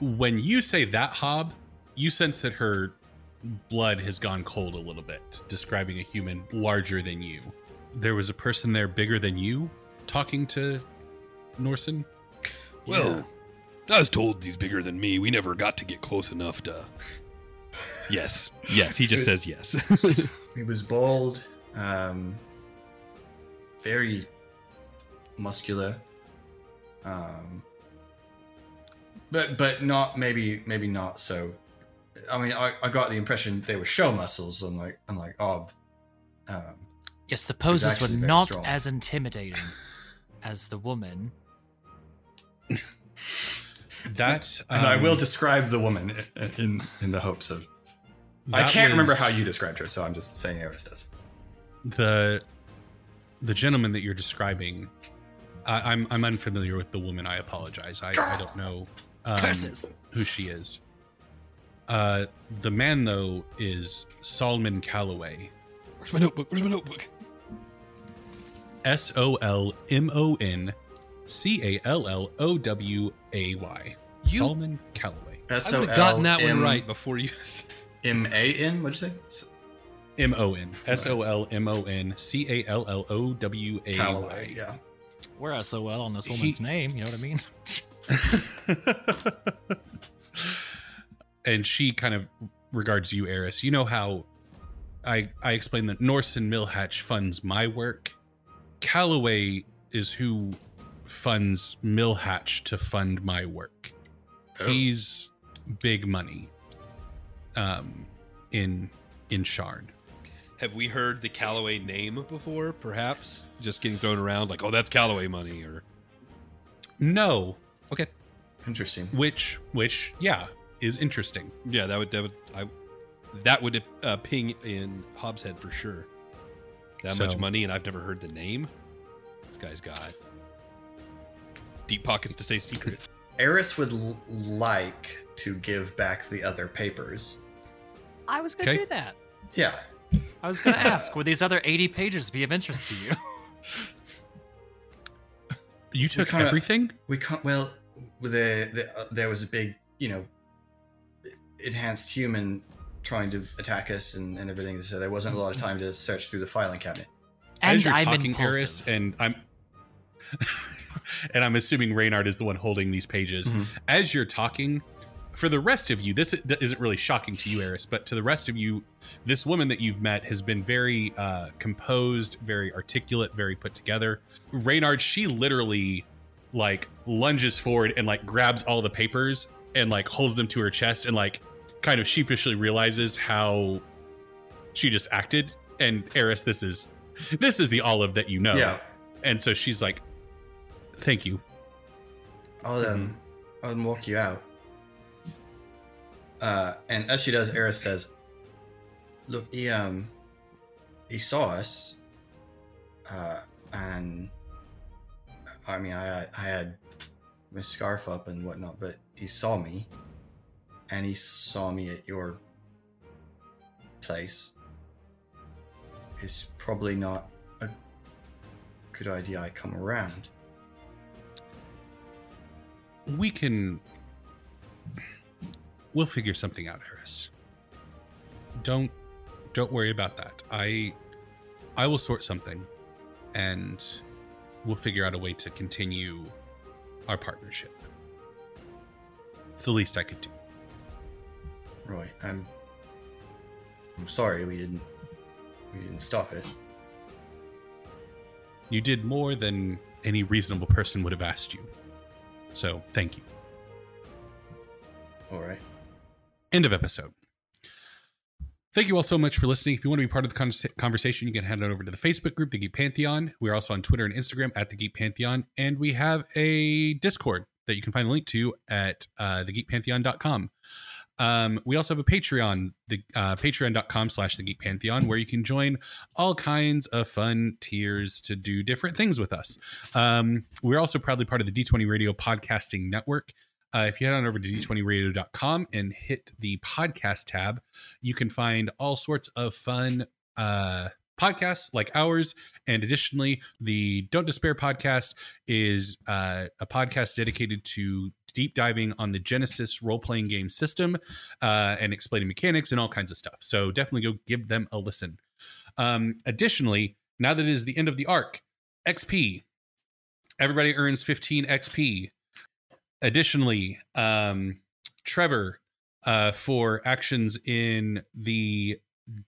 When you say that, Hob, you sense that her blood has gone cold a little bit, describing a human larger than you. There was a person there bigger than you talking to Norsen? Well, yeah. I was told he's bigger than me. We never got to get close enough to... Yes. He just says yes. He was bald. very muscular, but not maybe not so. I mean, I got the impression they were show muscles. I'm like, oh. Yes, the poses were not strong. As intimidating as the woman. That and I will describe the woman in the hopes of. I can't remember how you described her, so I'm just saying Erys does. The gentleman that you're describing, I'm unfamiliar with the woman. I apologize. I don't know who she is. The man, though, is Solomon Calloway. Where's my notebook? Solomon Calloway. Solomon Calloway. I would have gotten that one right before you. M-A-N? What'd you say? M-O-N. Solomon Calloway. Calloway, yeah. We're S-O-L on this woman's name, you know what I mean? And she kind of regards you, Erys. You know how I explained that Norsen Millhatch funds my work? Calloway is who funds Millhatch to fund my work. Oh. He's big money in Sharn. Have we heard the Calloway name before, perhaps? Just getting thrown around like, oh, that's Calloway money, or... No. Okay. Interesting. Which, yeah, is interesting. Yeah, that would ping in Hobbshead for sure. Much money, and I've never heard the name. This guy's got deep pockets to stay secret. Erys would like to give back the other papers. I was going to do that. Yeah. I was going to ask, would these other 80 pages be of interest to you? You took everything? There was a big, enhanced human trying to attack us and everything, so there wasn't a lot of time to search through the filing cabinet. And as you're talking, Erys, and I'm assuming Reynard is the one holding these pages. Mm-hmm. As you're talking, for the rest of you, this isn't really shocking to you, Erys, but to the rest of you, this woman that you've met has been very composed, very articulate, very put together. Reynard, she literally lunges forward and grabs all the papers and holds them to her chest and kind of sheepishly realizes how she just acted. And Erys, this is the Olive that you know. Yeah. And so she's like, thank you. I'll walk you out. And as she does, Erys says, look, he saw us. And I mean, I had my scarf up and whatnot, but he saw me. And he saw me at your place. It's probably not a good idea I come around. We'll figure something out, Erys. Don't worry about that. I will sort something, and we'll figure out a way to continue our partnership. It's the least I could do. Right, I'm sorry we didn't stop it. You did more than any reasonable person would have asked you. So, thank you. All right. End of episode. Thank you all so much for listening. If you want to be part of the conversation, you can head on over to the Facebook group, The Geek Pantheon. We're also on Twitter and Instagram at The Geek Pantheon, and we have a Discord that you can find a link to at thegeekpantheon.com. We also have a Patreon, patreon.com/thegeekpantheon, where you can join all kinds of fun tiers to do different things with us. We're also proudly part of the D20 Radio podcasting network. If you head on over to d20radio.com and hit the podcast tab, you can find all sorts of fun podcasts like ours. And additionally, the Don't Despair podcast is a podcast dedicated to deep diving on the Genesis role-playing game system and explaining mechanics and all kinds of stuff. So definitely go give them a listen. Additionally, now that it is the end of the arc, XP. Everybody earns 15 XP. Additionally, Trevor, for actions in the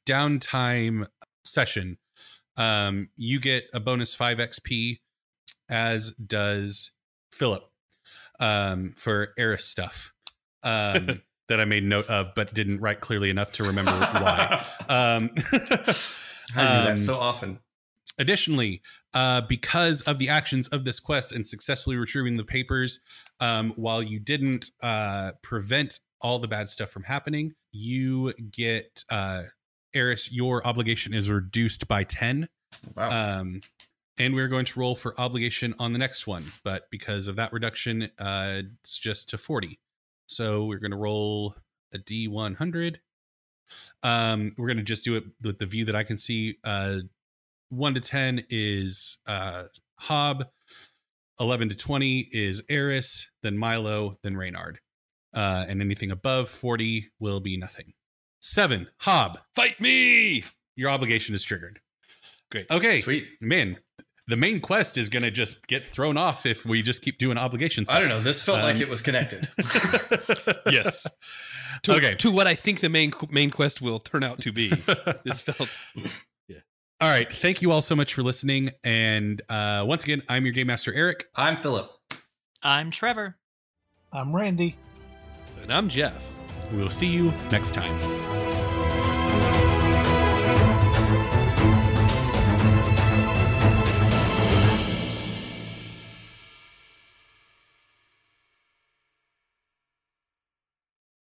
downtime session, You get a bonus 5 XP, as does Philip, for Erys stuff that I made note of, but didn't write clearly enough to remember why. I do that so often. Additionally, because of the actions of this quest and successfully retrieving the papers, while you didn't prevent all the bad stuff from happening, you get, Erys, your obligation is reduced by 10. Wow. And we're going to roll for obligation on the next one, but because of that reduction, it's just to 40. So we're going to roll a D100. We're going to just do it with the view that I can see. 1 to 10 is Hob, 11 to 20 is Erys, then Milo, then Reynard. And anything above 40 will be nothing. 7, Hob. Fight me! Your obligation is triggered. Great. Okay. Sweet. Man, the main quest is going to just get thrown off if we just keep doing obligations. I don't know. This felt like it was connected. Yes. To what I think the main quest will turn out to be. This felt... All right. Thank you all so much for listening. And once again, I'm your Game Master, Eric. I'm Philip. I'm Trevor. I'm Randy. And I'm Jeff. We'll see you next time.